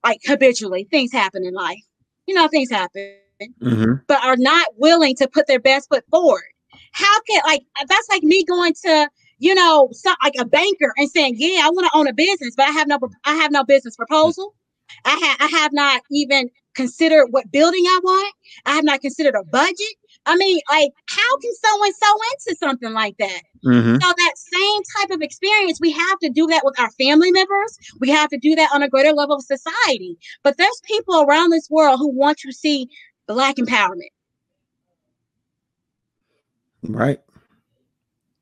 like habitually. Things happen in life. You know, things happen. Mm-hmm. But are not willing to put their best foot forward. How can, like, that's like me going to, you know, so, like a banker and saying, yeah, I want to own a business, but I have no, I have no business proposal. I have, I have not even considered what building I want. I have not considered a budget. I mean, like, how can someone so into something like that? Mm-hmm. So that same type of experience, we have to do that with our family members. We have to do that on a greater level of society. But there's people around this world who want to see Black empowerment. Right.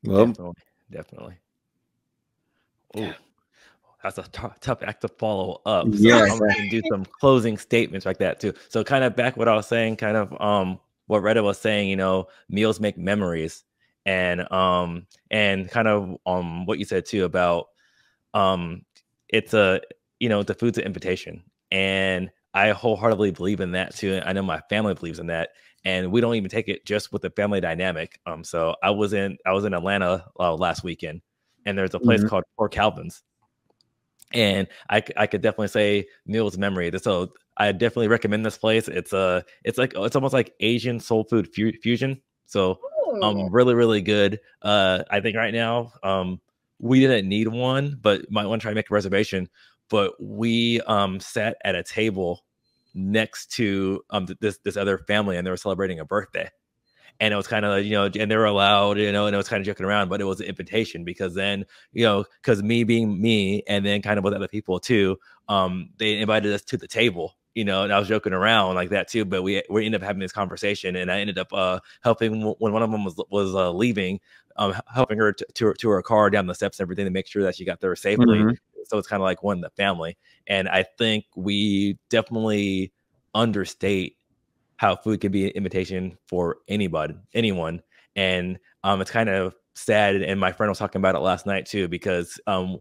Well, definitely. definitely. Ooh, that's a t- tough act to follow up. So yes. I'm going to do some closing statements like that too. So kind of back what I was saying, kind of um, what Retta was saying, you know, meals make memories, and um, and kind of um, what you said too about um, it's a, you know, the food's an invitation, and I wholeheartedly believe in that too. And I know my family believes in that. And we don't even take it just with the family dynamic. Um, so I was in I was in Atlanta uh, last weekend, and there's a place mm-hmm. called Fort Calvin's, and I, I could definitely say meals memory. So I definitely recommend this place. It's a it's like it's almost like Asian soul food fu- fusion. So um, really really good. Uh, I think right now um we didn't need one, but might want to try to make a reservation. But we um sat at a table next to um this this other family, and they were celebrating a birthday, and it was kind of, you know, and they were allowed, you know, and it was kind of joking around, but it was an invitation, because then, you know, because me being me, and then kind of with other people too, um they invited us to the table, you know, and I was joking around like that too, but we we ended up having this conversation, and I ended up uh helping when one of them was was uh, leaving, um helping her to, to her to her car down the steps and everything to make sure that she got there safely. Mm-hmm. So it's kind of like one in the family. And I think we definitely understate how food can be an invitation for anybody, anyone. And um, it's kind of sad. And my friend was talking about it last night too, because um,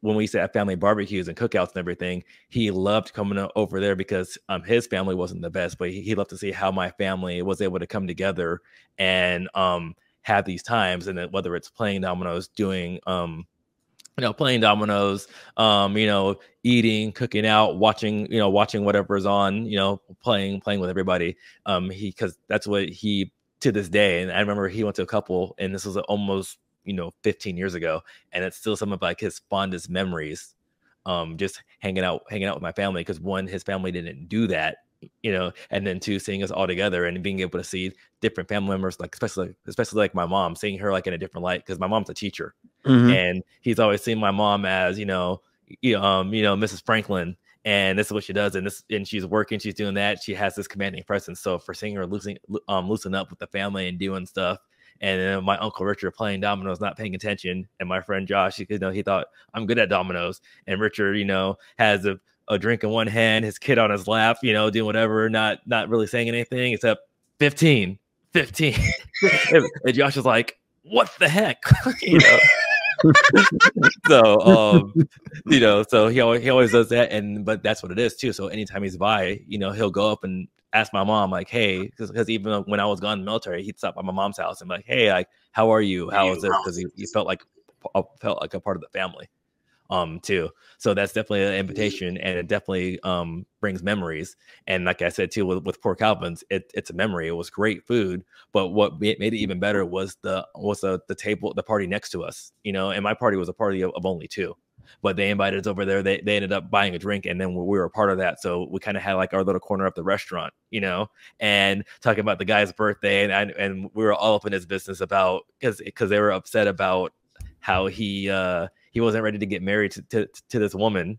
when we used to have family barbecues and cookouts and everything, he loved coming over there because um, his family wasn't the best, but he, he loved to see how my family was able to come together and um, have these times. And then whether it's playing dominoes, doing, um, you know, playing dominoes, um, you know, eating, cooking out, watching, you know, watching whatever's on, you know, playing, playing with everybody. Um, he, cause that's what he, to this day. And I remember he went to a couple, and this was almost, you know, fifteen years ago. And it's still some of like his fondest memories, um, just hanging out, hanging out with my family. Cause one, his family didn't do that, you know, and then two, seeing us all together and being able to see different family members, like especially especially like my mom, seeing her like in a different light, because my mom's a teacher. Mm-hmm. And he's always seen my mom as, you know, um you know, Missus Franklin, and this is what she does, and this, and she's working, she's doing that, she has this commanding presence. So for seeing her loosening um loosen up with the family and doing stuff, and then my uncle Richard playing dominoes, not paying attention, and my friend Josh, you know, he thought I'm good at dominoes, and Richard, you know, has a a drink in one hand, his kid on his lap, you know, doing whatever, not not really saying anything except fifteen, fifteen. and, and Josh is like, what the heck? you know? so, um, you know, so he always, he always does that. And, but that's what it is too. So anytime he's by, you know, he'll go up and ask my mom like, hey, cause, cause even when I was gone in the military, he'd stop by my mom's house and like, hey, like, how are you? How is this? Cause he, he felt like, felt like a part of the family. Um, too. So that's definitely an invitation, and it definitely um brings memories. And like I said too, with, with Fort Calvin's, it, it's a memory. It was great food, but what made it even better was the was the, the table, the party next to us, you know. And my party was a party of, of only two, but they invited us over there. They they ended up buying a drink, and then we were a part of that. So we kind of had like our little corner of the restaurant, you know, and talking about the guy's birthday, and I, and we were all up in his business about because because they were upset about how he uh. he wasn't ready to get married to, to, to this woman.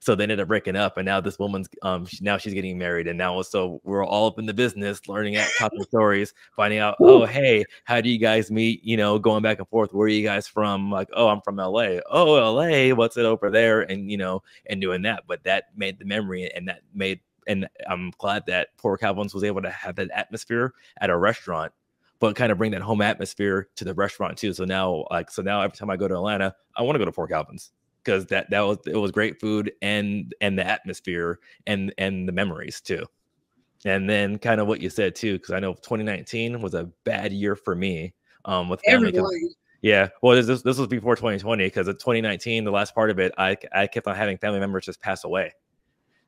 So they ended up breaking up. And now this woman's, um, she, now she's getting married. And now, so we're all up in the business, learning out couples stories, finding out, oh, hey, how do you guys meet? You know, going back and forth. Where are you guys from? Like, oh, I'm from L A. Oh, L A, what's it over there? And, you know, and doing that. But that made the memory, and that made, and I'm glad that Fort Calvin's was able to have that atmosphere at a restaurant, but kind of bring that home atmosphere to the restaurant too. So now, like, so now every time I go to Atlanta, I want to go to Fort Calvin's, because that that was it was great food, and and the atmosphere, and and the memories too. And then kind of what you said too, because I know twenty nineteen was a bad year for me um, with family. Yeah, well, this this was before twenty twenty, because in twenty nineteen, the last part of it, I I kept on having family members just pass away.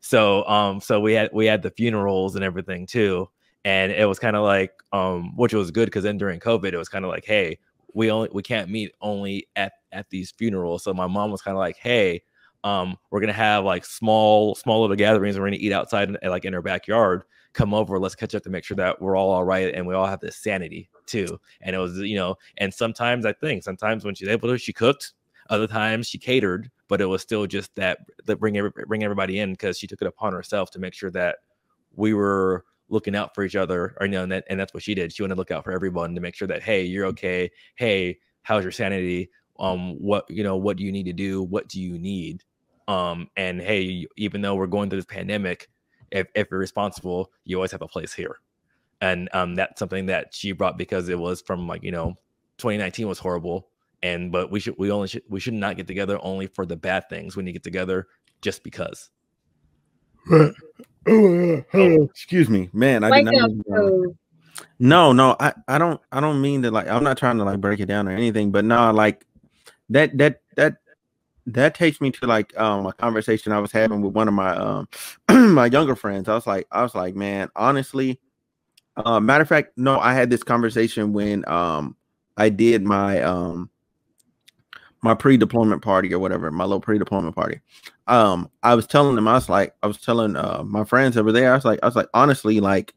So um, so we had we had the funerals and everything too. And it was kind of like, um, which was good, because then during COVID, it was kind of like, hey, we only we can't meet only at at these funerals. So my mom was kind of like, hey, um, we're gonna have like small small little gatherings. We're gonna eat outside, and, like in her backyard. Come over, let's catch up to make sure that we're all all right, and we all have this sanity too. And it was, you know, and sometimes I think sometimes when she's able to, she cooked. Other times she catered, but it was still just that that bring every, bring everybody in, because she took it upon herself to make sure that we were looking out for each other, or, you know, and, that, and that's what she did. She wanted to look out for everyone to make sure that, hey, you're okay. Hey, how's your sanity? Um, what, you know, what do you need to do? What do you need? Um, and hey, even though we're going through this pandemic, if, if you're responsible, you always have a place here. And um, that's something that she brought, because it was from like, you know, twenty nineteen was horrible. And, but we should, we only should, we should not get together only for the bad things. We need to get together just because. Right. Oh, oh, excuse me, man. I didn't mean to, uh, no, no, I, I don't, I don't mean to. Like, I'm not trying to like break it down or anything, but no, like that, that, that, that takes me to like um a conversation I was having with one of my um my younger friends. I was like, I was like, man, honestly, uh, matter of fact, no, I had this conversation when um I did my um my pre-deployment party or whatever, my little pre-deployment party. Um, I was telling them, I was like, I was telling uh, my friends over there, I was like, I was like, honestly, like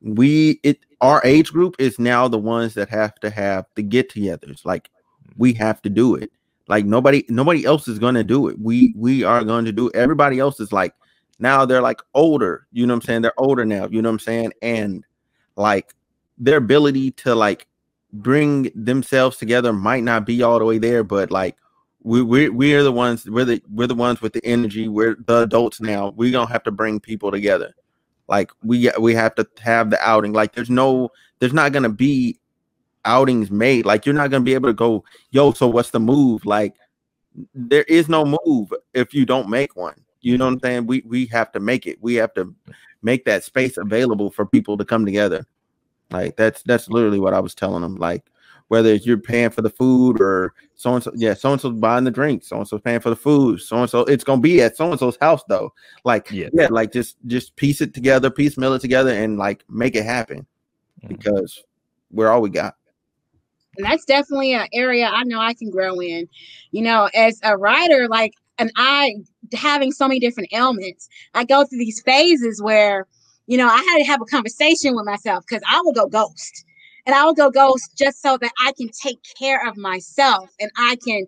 we, it, our age group is now the ones that have to have the get-togethers. Like we have to do it. Like nobody, nobody else is going to do it. We, we are going to do it. Everybody else is like, now they're like older, you know what I'm saying? They're older now, you know what I'm saying? And like their ability to like bring themselves together might not be all the way there, but like we we we are the ones we're the we're the ones with the energy. We're the adults now. We're gonna have to bring people together. Like we we have to have the outing. Like there's no there's not gonna be outings made. Like you're not gonna be able to go, yo, so what's the move? Like there is no move if you don't make one. You know what I'm saying? We we have to make it. We have to make that space available for people to come together. Like that's that's literally what I was telling them. Like whether you're paying for the food or so and so, yeah, so and so's buying the drinks, so and so's paying for the food, so and so. It's gonna be at so and so's house though. Like yeah, yeah like just just piece it together, piecemeal it together, and like make it happen because we're all we got. And that's definitely an area I know I can grow in. You know, as a writer, like, and I having so many different ailments, I go through these phases where, you know, I had to have a conversation with myself because I will go ghost and I will go ghost just so that I can take care of myself and I can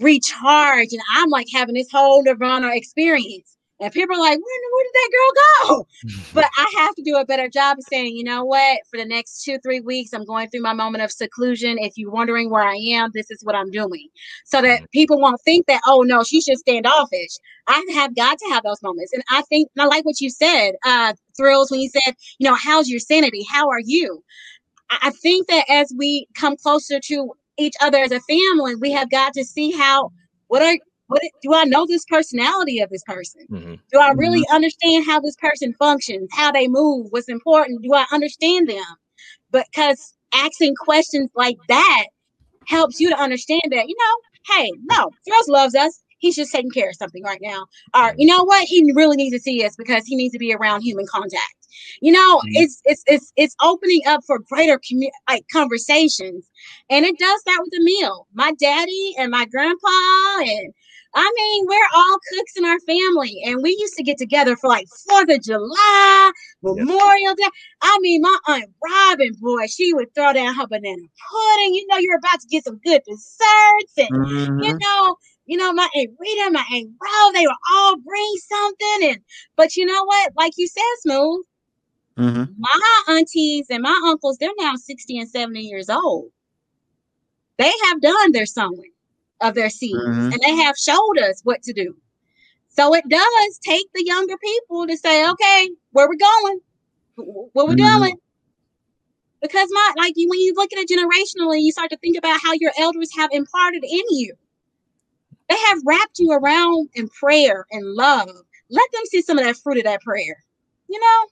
recharge. And I'm like having this whole nirvana experience. And people are like, where, where did that girl go? But I have to do a better job of saying, you know what, for the next two, three weeks, I'm going through my moment of seclusion. If you're wondering where I am, this is what I'm doing. So that people won't think that, oh, no, she's just standoffish. I have got to have those moments. And I think, and I like what you said, uh, Thrills, when you said, you know, how's your sanity? How are you? I, I think that as we come closer to each other as a family, we have got to see how, what are What, do I know this personality of this person? Mm-hmm. Do I really mm-hmm. understand how this person functions, how they move, what's important? Do I understand them? Because asking questions like that helps you to understand that, you know, hey, no, Thrills loves us. He's just taking care of something right now. Or, you know what? He really needs to see us because he needs to be around human contact. You know, mm-hmm. it's, it's, it's, it's opening up for greater commu- like conversations. And it does start with a meal. My daddy and my grandpa and I mean, we're all cooks in our family, and we used to get together for like fourth of July, Memorial Day. I mean, my Aunt Robin, boy, she would throw down her banana pudding. You know, you're about to get some good desserts, and mm-hmm. you know, you know, my Aunt Rita, my Aunt Ro, they would all bring something. And but you know what? Like you said, Smooth, mm-hmm. my aunties and my uncles, they're now sixty and seventy years old. They have done their sewing of their seeds, mm-hmm. and they have showed us what to do. So it does take the younger people to say, okay, where we're going, what we're mm-hmm. doing. Because my, like you, when you look at it generationally, you start to think about how your elders have imparted in you. They have wrapped you around in prayer and love. Let them see some of that fruit of that prayer, you know?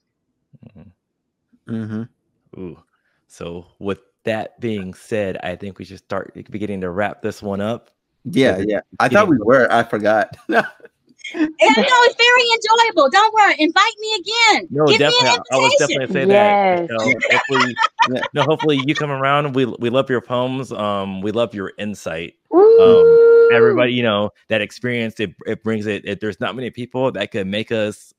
Mm-hmm. Mm-hmm. Ooh. So with that being said, I think we should start beginning to wrap this one up. Yeah, yeah. I thought we were. I forgot. No, it's very enjoyable. Don't worry. Invite me again. No, Give definitely. Me an I was definitely say yes. that. You know, hopefully, no, hopefully you come around. We we love your poems. Um, we love your insight. Um, everybody, you know, that experience it it brings it. It there's not many people that could make us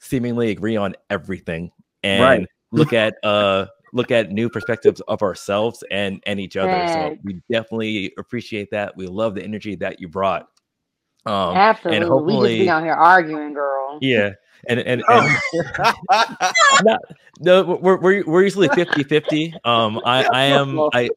seemingly agree on everything and right. look at uh. look at new perspectives of ourselves and, and each other. Yes. So we definitely appreciate that. We love the energy that you brought. Um, Absolutely. And hopefully, we just be out here arguing, girl. Yeah. And, and, and oh. not, no, we're, we're, we're usually fifty fifty. Um, I, I am, I,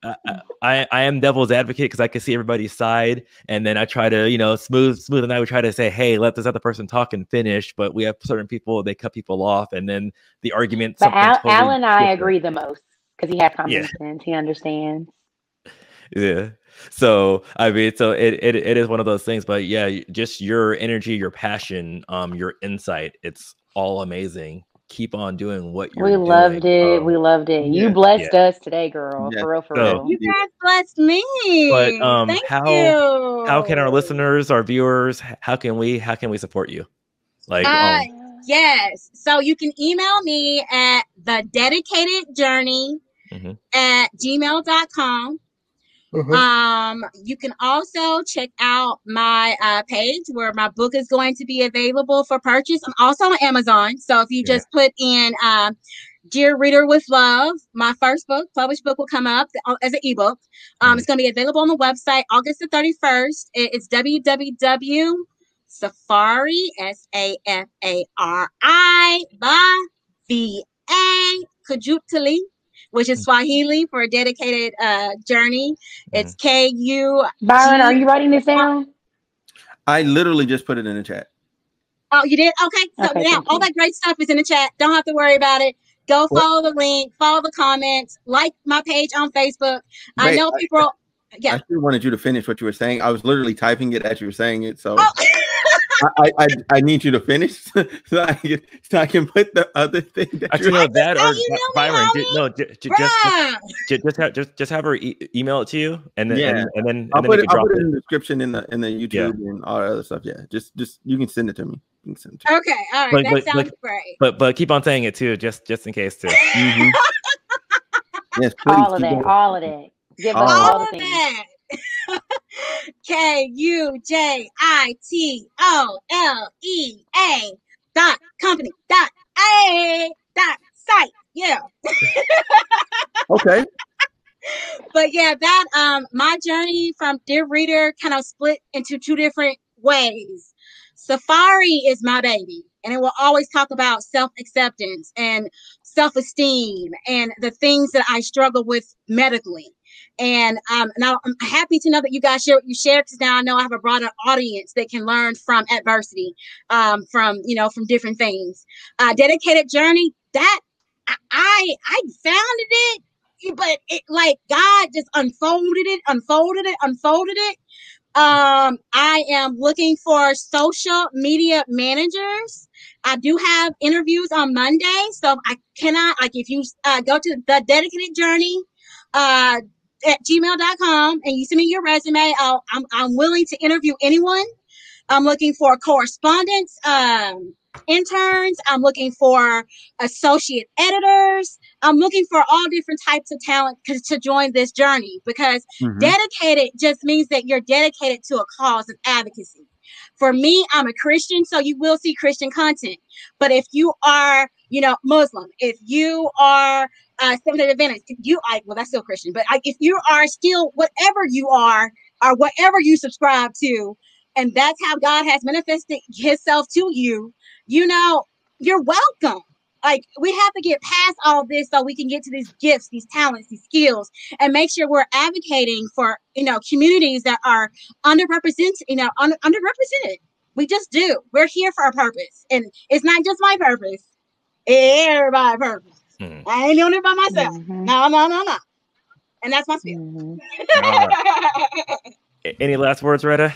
I, I am devil's advocate. Cause I can see everybody's side. And then I try to, you know, smooth, smooth. And I would try to say, hey, let this other person talk and finish. But we have certain people, they cut people off. And then the argument. But Al, totally Al and I different. agree the most cause he has common yeah. sense. He understands. Yeah. So I mean, so it, it it is one of those things, but yeah, just your energy, your passion, um, your insight—it's all amazing. Keep on doing what you're. We doing. loved it. Um, we loved it. You yeah, blessed yeah. us today, girl. Yeah. For real, for so, real. You guys blessed me. But um, Thank how you. how can our listeners, our viewers, how can we how can we support you? Like. Uh, um, yes. So you can email me at the dedicated journey mm-hmm. at gmail dot com. Mm-hmm. Um, you can also check out my uh, page where my book is going to be available for purchase. I'm also on Amazon. So if you yeah. just put in um, Dear Reader with Love, my first book, published book will come up as an ebook. Um, mm-hmm. It's going to be available on the website August the thirty-first. It's www dot safari, S A F A R I, by V A, KUJITOLEACOMPANY dot site. Which is Swahili for a dedicated uh, journey. It's K U. Byron, are you writing this down? I literally just put it in the chat. Oh, you did? Okay. So okay, now all that great stuff is in the chat. Don't have to worry about it. Go follow the link, follow the comments, like my page on Facebook. Wait, I know people. I, I, yeah. I still wanted you to finish what you were saying. I was literally typing it as you were saying it. So oh. I, I I need you to finish so I can, so I can put the other thing. That Actually, no, that or you know Byron. Me, did, no, did, did, just just have, just just have her e email it to you, and then yeah. and, and then I'll and put, then it, I'll put it in the description in the in the YouTube yeah. and all that other stuff. Yeah, just just you can send it to me. You can send it to okay, me. all right, but, that but, sounds like, great. But but keep on saying it too, just just in case too. Mm-hmm. Yes, please, all of it, going. all of it. Give all us all of the things. K U J I T O L E A dot company dot a dot site. Yeah. Okay. But yeah, that um my journey from Dear Reader kind of split into two different ways. Safari is my baby, and it will always talk about self-acceptance and self-esteem and the things that I struggle with medically. And um, now I'm happy to know that you guys share what you share, because now I know I have a broader audience that can learn from adversity, um, from, you know, from different things. Uh, Dedicated Journey, that I I founded it, but it like God just unfolded it, unfolded it, unfolded it. Um, I am looking for social media managers. I do have interviews on Monday, so I cannot, like if you uh, go to the Dedicated Journey, uh, at gmail dot com and you send me your resume, I'll, I'm, I'm willing to interview anyone. I'm looking for correspondence, um, interns. I'm looking for associate editors. I'm looking for all different types of talent to join this journey, because mm-hmm. dedicated just means that you're dedicated to a cause of advocacy. For me, I'm a Christian, so you will see Christian content. But if you are, you know, Muslim, if you are uh, Seventh-day Adventist, if you are, well, that's still Christian, but I, if you are still whatever you are or whatever you subscribe to, and that's how God has manifested himself to you, you know, you're welcome. Like, we have to get past all this so we can get to these gifts, these talents, these skills, and make sure we're advocating for, you know, communities that are underrepresented, you know, un underrepresented. We just do. We're here for a purpose. And it's not just my purpose. It's everybody's purpose. Mm. I ain't doing it by myself. Mm-hmm. No, no, no, no. And that's my spirit. Mm-hmm. Right. Any last words, Retta?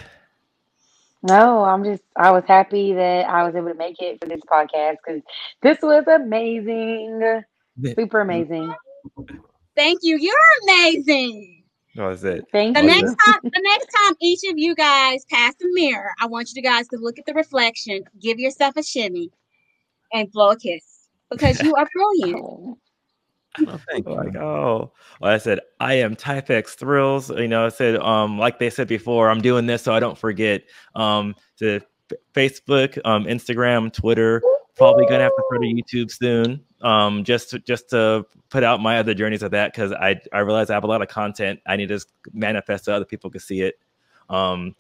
No, I'm just, I was happy that I was able to make it for this podcast, because this was amazing. Super amazing. Thank you. You're amazing. That was it. Thank the you. Next time, the next time each of you guys pass the mirror, I want you guys to look at the reflection, give yourself a shimmy, and blow a kiss, because you are brilliant. Oh, thank you. Like, oh, well, I said, I am Type X Thrills. You know, I said, um, like they said before, I'm doing this so I don't forget. Um, to Facebook, um, Instagram, Twitter. Probably gonna have to go to YouTube soon. Um, just to, just to put out my other journeys of that, because I I realize I have a lot of content I need to manifest so other people can see it. Um,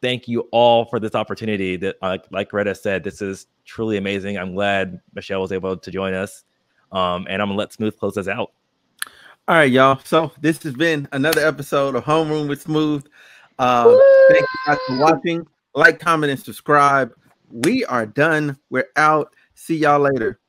thank you all for this opportunity. That uh, like Retta said, this is truly amazing. I'm glad Michelle was able to join us. Um, and I'm gonna let Smooth close us out. All right, y'all. So this has been another episode of Homeroom with Smooth. Um, thank you guys for watching. Like, comment, and subscribe. We are done. We're out. See y'all later.